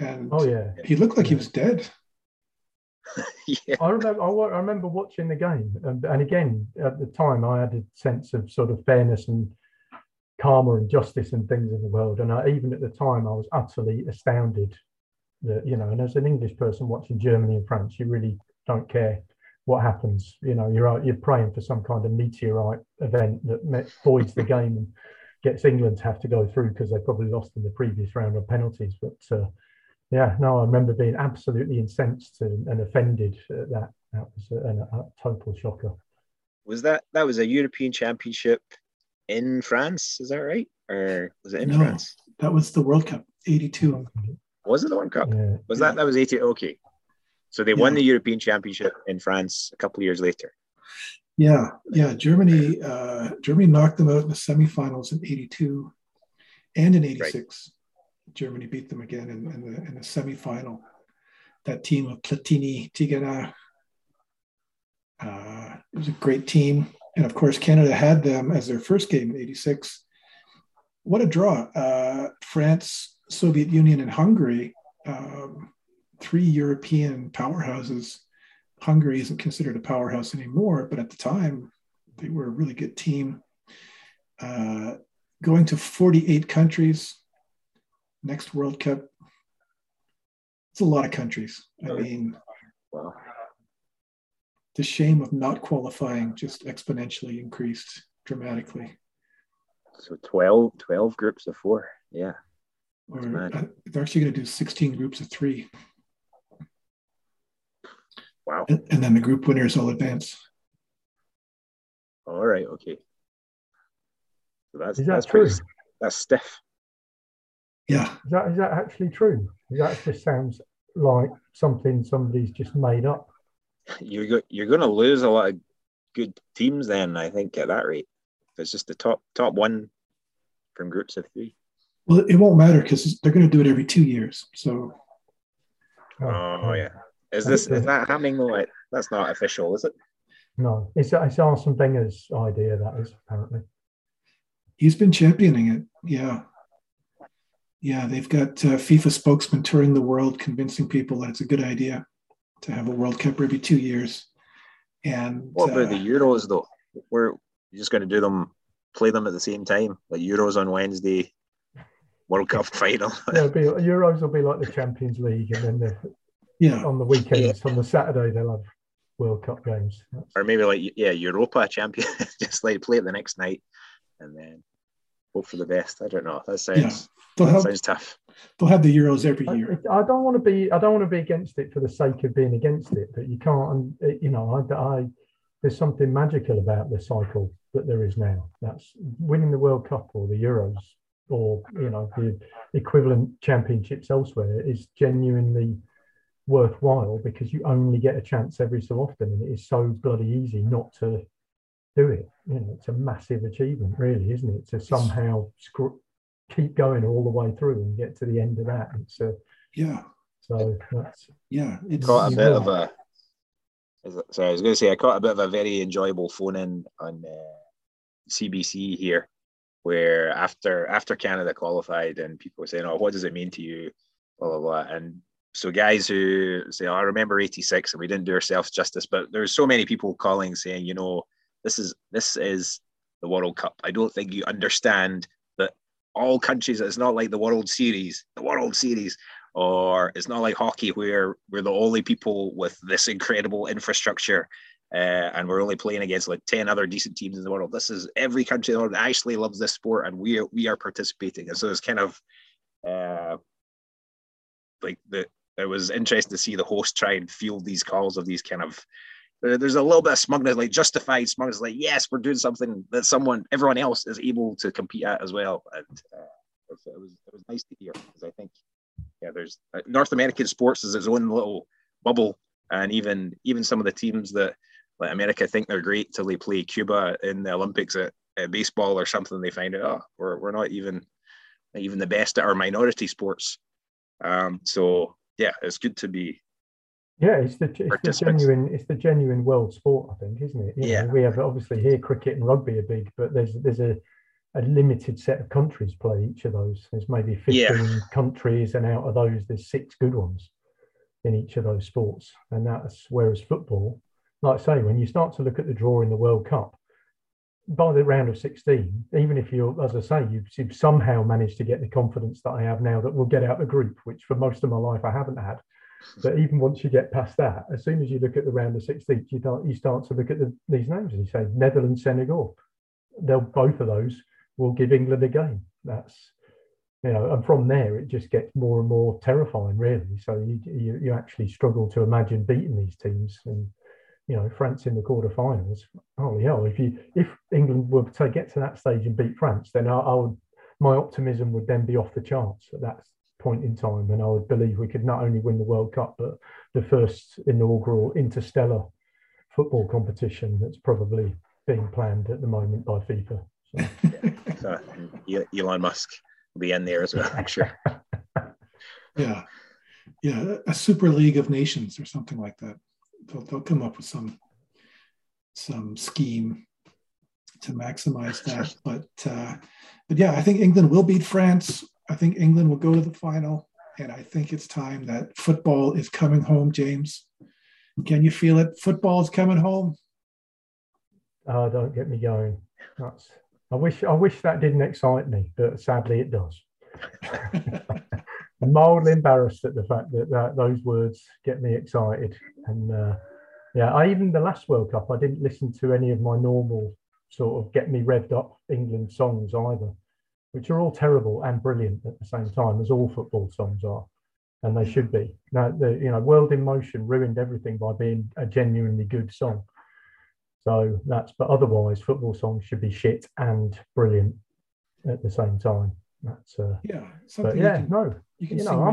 And he looked like he was dead. Yeah. I remember watching the game, and again at the time I had a sense of sort of fairness and karma and justice and things in the world, and even at the time I was utterly astounded that, you know, and as an English person watching Germany and France, you really don't care what happens. You know, you're praying for some kind of meteorite event that voids the game and gets England to have to go through because they probably lost in the previous round of penalties, but. Yeah, no, I remember being absolutely incensed and offended at that. That was a total shocker. Was that was a European Championship in France, is that right? Or was it in France? That was the World Cup, 82. Was it the World Cup? Yeah. Was that was 80? Okay. So they won the European Championship in France a couple of years later. Yeah. Germany knocked them out in the semi-finals in 82 and in 86. Right. Germany beat them again in the semi-final. That team of Platini, Tigana, it was a great team. And of course, Canada had them as their first game in 86. What a draw. France, Soviet Union, and Hungary, three European powerhouses. Hungary isn't considered a powerhouse anymore, but at the time, they were a really good team. Going to 48 countries. Next World Cup, it's a lot of countries. I mean, wow. The shame of not qualifying just exponentially increased dramatically. So 12 groups of 4, yeah. They're actually going to do 16 groups of 3. Wow. And then the group winners all advance. All right, okay. So that's true? Pretty, that's stiff. Yeah. Is that actually true? That just sounds like something somebody's just made up. You're going to lose a lot of good teams then, I think, at that rate. If it's just the top one from groups of 3. Well, it won't matter because they're going to do it every 2 years. So. Oh yeah. Is that happening though? That's not official, is it? No, it's Arsene Wenger's idea. That is, apparently. He's been championing it. Yeah. Yeah, they've got FIFA spokesmen touring the world, convincing people that it's a good idea to have a World Cup every 2 years. And what about the Euros, though? We're just going to do them, play them at the same time, like Euros on Wednesday, World Cup final. Euros will be like the Champions League, and then on the weekends, on the Saturday, they'll have World Cup games. Or maybe Europa Champions, just like play it the next night, and then hope for the best. I don't know. That sounds. Yeah. Sounds tough. They'll have the Euros every year. I don't want to be against it for the sake of being against it, but you can't. You know, there's something magical about the cycle that there is now. That's winning the World Cup or the Euros or, you know, the equivalent championships elsewhere is genuinely worthwhile because you only get a chance every so often, and it is so bloody easy not to do it. You know, it's a massive achievement, really, isn't it? To somehow keep going all the way through and get to the end of that. I caught a bit of a very enjoyable phone in on CBC here, where after Canada qualified and people were saying, "Oh, what does it mean to you?" Blah blah blah. And so guys who say, "Oh, I remember '86 and we didn't do ourselves justice," but there's so many people calling saying, "You know, this is the World Cup. I don't think you understand." All countries, it's not like the World Series. or it's not like hockey where we're the only people with this incredible infrastructure and we're only playing against like 10 other decent teams in the world. This is every country in the world actually loves this sport, and we are participating. And so it's kind of it was interesting to see the host try and field these calls of these kind of, there's a little bit of smugness, like justified smugness, like, yes, we're doing something that everyone else is able to compete at as well. And it was nice to hear, because I think, yeah, there's North American sports is its own little bubble. And even some of the teams that, like, America think they're great till they play Cuba in the Olympics at baseball or something, they find out, we're not even the best at our minority sports. So yeah, it's good to be. Yeah, it's the genuine world sport, I think, isn't it? You know, we have obviously here cricket and rugby are big, but there's a limited set of countries play each of those. There's maybe 15 countries, and out of those, there's 6 good ones in each of those sports. And that's whereas football, like I say, when you start to look at the draw in the World Cup, by the round of 16, even if you're, as I say, you've somehow managed to get the confidence that I have now that we'll get out the group, which for most of my life I haven't had. But even once you get past that, as soon as you look at the round of 16, you start to look at these names, and you say Netherlands, Senegal. Both of those will give England a game. That's, you know, and from there it just gets more and more terrifying, really. So you actually struggle to imagine beating these teams. And you know, France in the quarterfinals. Holy hell! If England were to get to that stage and beat France, then my optimism would then be off the charts at that point in time, and I would believe we could not only win the World Cup, but the first inaugural interstellar football competition that's probably being planned at the moment by FIFA. So. Elon Musk will be in there as well, I'm sure. Yeah, a Super League of Nations or something like that. They'll come up with some scheme to maximize that. But yeah, I think England will beat France. I think England will go to the final. And I think it's time that football is coming home, James. Can you feel it? Football is coming home. Oh, don't get me going. I wish that didn't excite me, but sadly it does. I'm mildly embarrassed at the fact that those words get me excited. And the last World Cup, I didn't listen to any of my normal sort of get me revved up England songs either, which are all terrible and brilliant at the same time, as all football songs are, and they should be. Now, World in Motion ruined everything by being a genuinely good song. So but otherwise, football songs should be shit and brilliant at the same time. I'm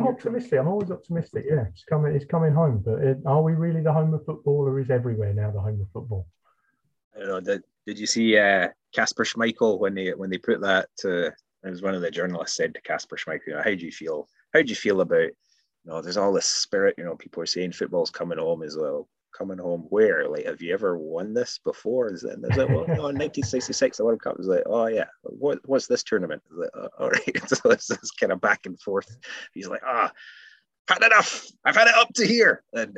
optimistic. I'm always optimistic. Yeah, it's coming home. But are we really the home of football, or is everywhere now the home of football? I don't know. Did you see Kasper Schmeichel when they put that? It was one of the journalists said to Kasper Schmeichel, "How do you feel? How do you feel about? There's all this spirit. People are saying football's coming home as well. Coming home where? Like, have you ever won this before? Is that like, well, no, in 1966 the World Cup was like, oh yeah, what's this tournament? Like, oh, all right, so it's this kind of back and forth. He's like, had enough. I've had it up to here, and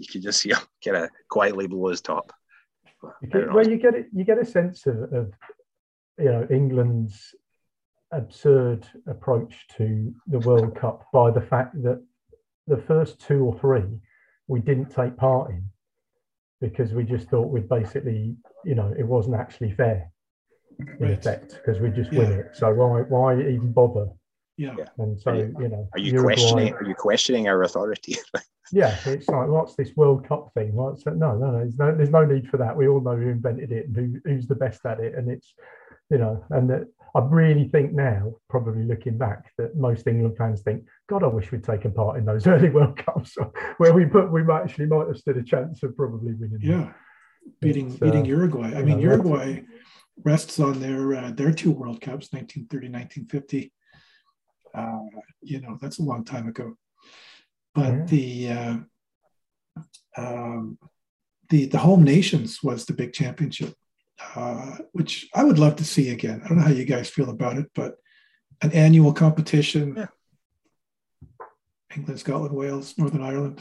you can just see him kind of quietly blow his top. You get a sense of England's absurd approach to the World Cup by the fact that the first 2 or 3. We didn't take part in because we just thought we'd basically, it wasn't actually fair in effect, because we just win it. So why even bother? Yeah. And so, are you questioning our authority? Yeah. It's like, what's this World Cup thing? What's that? No. There's no need for that. We all know who invented it and who's the best at it. And it's, and that I really think now, probably looking back, that most England fans think, God, I wish we'd taken part in those early World Cups where we might have stood a chance of probably winning. Yeah, beating Uruguay. Uruguay rests on their 2 World Cups, 1930, 1950. That's a long time ago. But the home nations was the big championship. Which I would love to see again. I don't know how you guys feel about it, but an annual competition. Yeah. England, Scotland, Wales, Northern Ireland.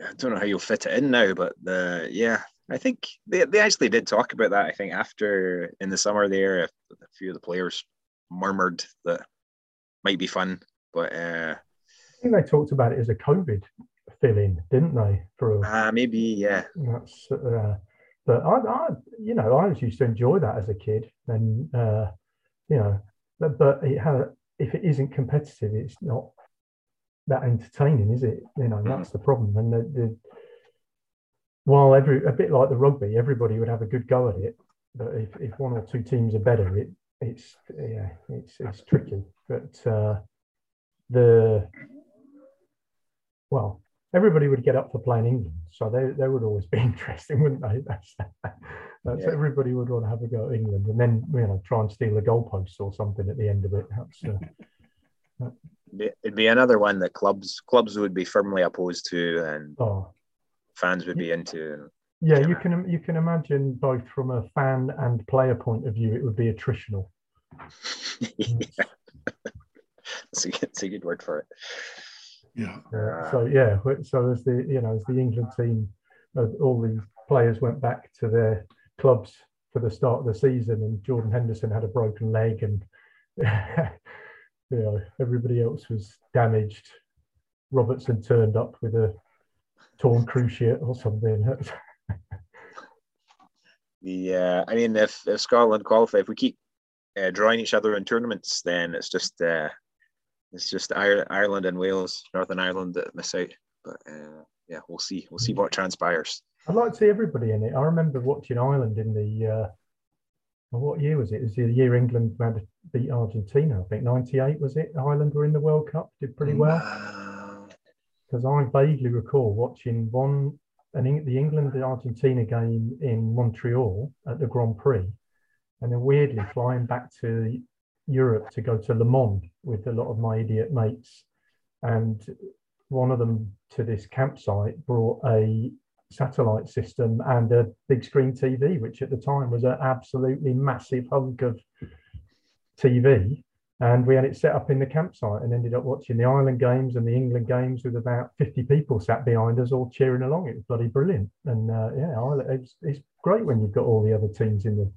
I don't know how you'll fit it in now, but I think they actually did talk about that. I think after in the summer there, a few of the players murmured that might be fun But I think they talked about it as a COVID fill-in, didn't they? For maybe, yeah. That's but I used to enjoy that as a kid, and but it had, if it isn't competitive, it's not that entertaining, is it? You know, that's the problem. And while a bit like the rugby, everybody would have a good go at it, but if one or two teams are better, it's tricky. But everybody would get up for playing England, so they would always be interesting, wouldn't they? Everybody would want to have a go at England, and then try and steal a goalpost or something at the end of it. It'd be another one that clubs would be firmly opposed to, and fans would be into. Yeah, you can imagine both from a fan and player point of view, it would be attritional. Yeah. That's a good word for it. Yeah. So as the England team, all these players went back to their clubs for the start of the season, and Jordan Henderson had a broken leg, and everybody else was damaged. Robertson turned up with a torn cruciate or something. If Scotland qualify, if we keep drawing each other in tournaments, then it's just Ireland and Wales, Northern Ireland, that miss out. But we'll see. We'll see what transpires. I'd like to see everybody in it. I remember watching Ireland in the what year was it? It was the year England beat Argentina. I think 98 was it. Ireland were in the World Cup. Did pretty well. Because I vaguely recall watching the England-Argentina game in Montreal at the Grand Prix, and then weirdly flying back to Europe to go to Le Mans with a lot of my idiot mates. And one of them to this campsite brought a satellite system and a big screen TV, which at the time was an absolutely massive hunk of TV. And we had it set up in the campsite and ended up watching the Ireland games and the England games with about 50 people sat behind us all cheering along. It was bloody brilliant. And it's great when you've got all the other teams in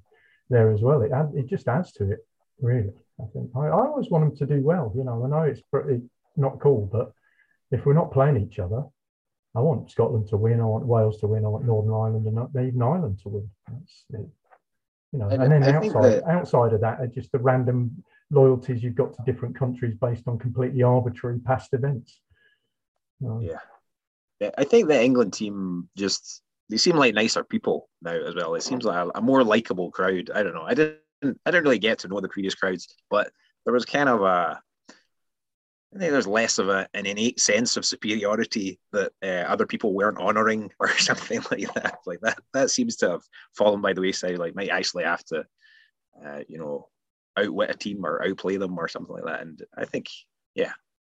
there as well. It just adds to it, really, I think. I always want them to do well. I know it's pretty not cool, but if we're not playing each other, I want Scotland to win. I want Wales to win. I want Northern Ireland and even Ireland to win. That's it. And then outside of that, are just the random loyalties you've got to different countries based on completely arbitrary past events. Yeah, I think the England team they seem like nicer people now as well. It seems like a more likable crowd. I don't know. I didn't really get to know the previous crowds, but there was kind of I think there's less of an innate sense of superiority that other people weren't honouring or something like that. Like that seems to have fallen by the wayside. Like, might actually have to, outwit a team or outplay them or something like that. And I think,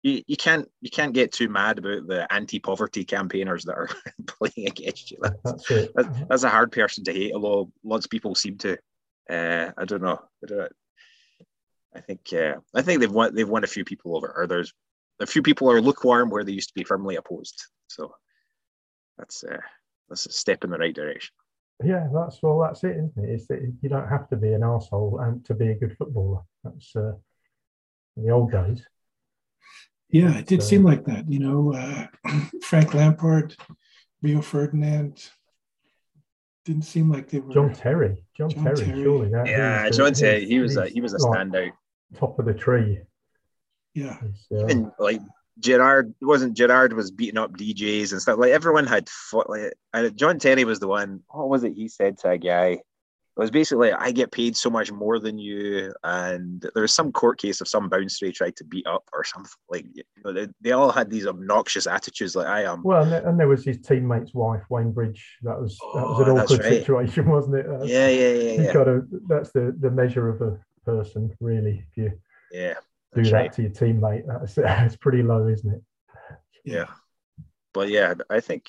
you can't get too mad about the anti-poverty campaigners that are playing against you. That's a hard person to hate. Although lots of people seem to. I don't know. I think they've won a few people over, or there's a few people are lukewarm where they used to be firmly opposed. So that's a step in the right direction. Yeah, that's it, isn't it? It's that you don't have to be an arsehole and to be a good footballer. That's in the old days. Yeah, it did seem like that. Frank Lampard, Rio Ferdinand. Didn't seem like they were. John Terry, surely. That, yeah, John Terry. He was a standout, top of the tree. Yeah, even like Gerrard wasn't. Gerrard was beating up DJs and stuff. Like, everyone had fought. John Terry was the one. What was it he said to a guy? It was basically, I get paid so much more than you, and there was some court case of some bouncer he tried to beat up or something. Like, they all had these obnoxious attitudes. Like, I am. Well, and there was his teammate's wife, Wayne Bridge. That was an awkward situation, wasn't it? Yeah. That's the measure of a person, really. If you do that to your teammate, that's pretty low, isn't it? Yeah, but I think.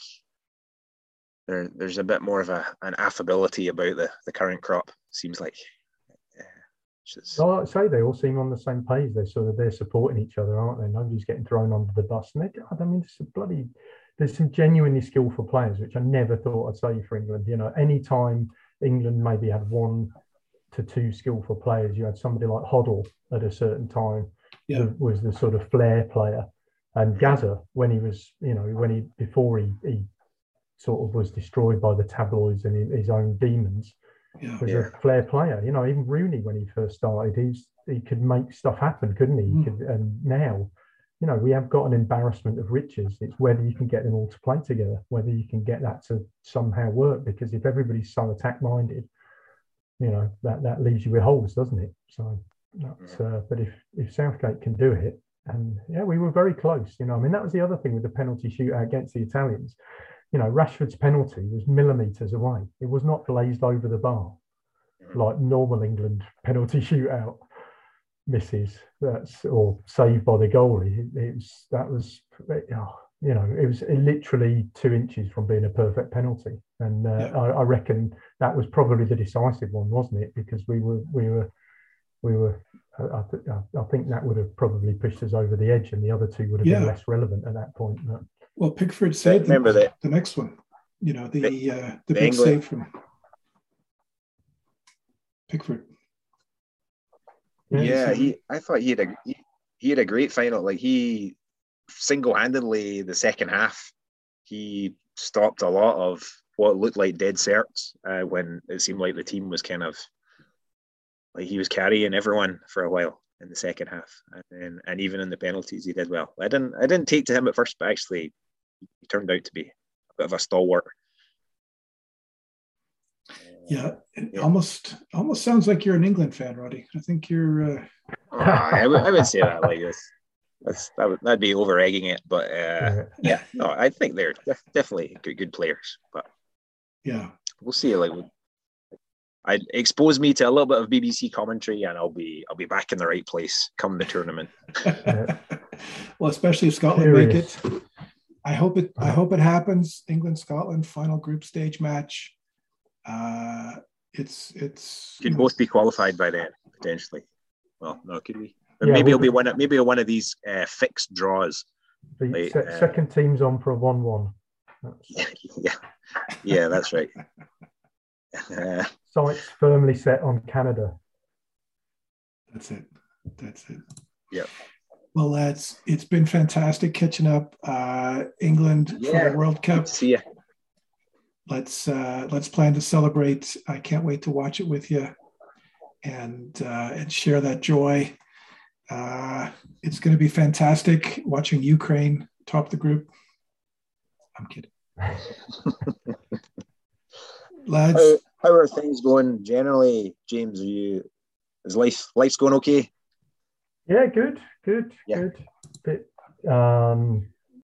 There's a bit more of an affability about the current crop, seems like. Like I say, they all seem on the same page. They're supporting each other, aren't they? Nobody's getting thrown under the bus. And there's some genuinely skillful players, which I never thought I'd say for England. Any time England maybe had 1 to 2 skillful players, you had somebody like Hoddle at a certain time yeah. was the sort of flair player. And Gazza, when he was, you know, when he before he sort of was destroyed by the tabloids and his own demons, was a flair player. You know, even Rooney, when he first started, he could make stuff happen, couldn't he? And now, you know, we have got an embarrassment of riches. It's whether you can get them all to play together, whether you can get that to somehow work. Because if everybody's so attack-minded, you know, that leaves you with holes, doesn't it? So that's. But if Southgate can do it. And yeah, we were very close, you know. I mean, that was the other thing with the penalty shootout against the Italians. You know, Rashford's penalty was millimetres away. It was not blazed over the bar like normal England penalty shootout misses. That's or saved by the goalie. It was literally 2 inches from being a perfect penalty. And I reckon that was probably the decisive one, wasn't it? Because we were. I think that would have probably pushed us over the edge, and the other two would have been less relevant at that point. But. Well, Pickford saved the next one. You know, the big save from Pickford. Yeah, I thought he had a great final. Like, he single-handedly the second half, he stopped a lot of what looked like dead certs when it seemed like the team was kind of. Like, he was carrying everyone for a while in the second half, and even in the penalties he did well. I didn't take to him at first, but actually he turned out to be a bit of a stalwart. Yeah, it almost sounds like you're an England fan, Roddy. I think you're. I would say that like this. That'd be over egging it, but I think they're definitely good players. But yeah, we'll see. Like. I expose me to a little bit of BBC commentary, and I'll be back in the right place come the tournament. Well, especially if Scotland make it. I hope it happens. England, Scotland, final group stage match. It's could both be qualified by then potentially. Well, no, could we? But maybe it'll be one. Maybe one of these fixed draws. The like, second team's on for a 1-1. Yeah, that's right. Sights firmly set on Canada. That's it. Yeah. Well, lads, it's been fantastic catching up. England for the World Cup. See ya. Let's plan to celebrate. I can't wait to watch it with you, and share that joy. It's going to be fantastic watching Ukraine top the group. I'm kidding. Lads, how are things going generally, James? Is life's going okay? Yeah, good. Bit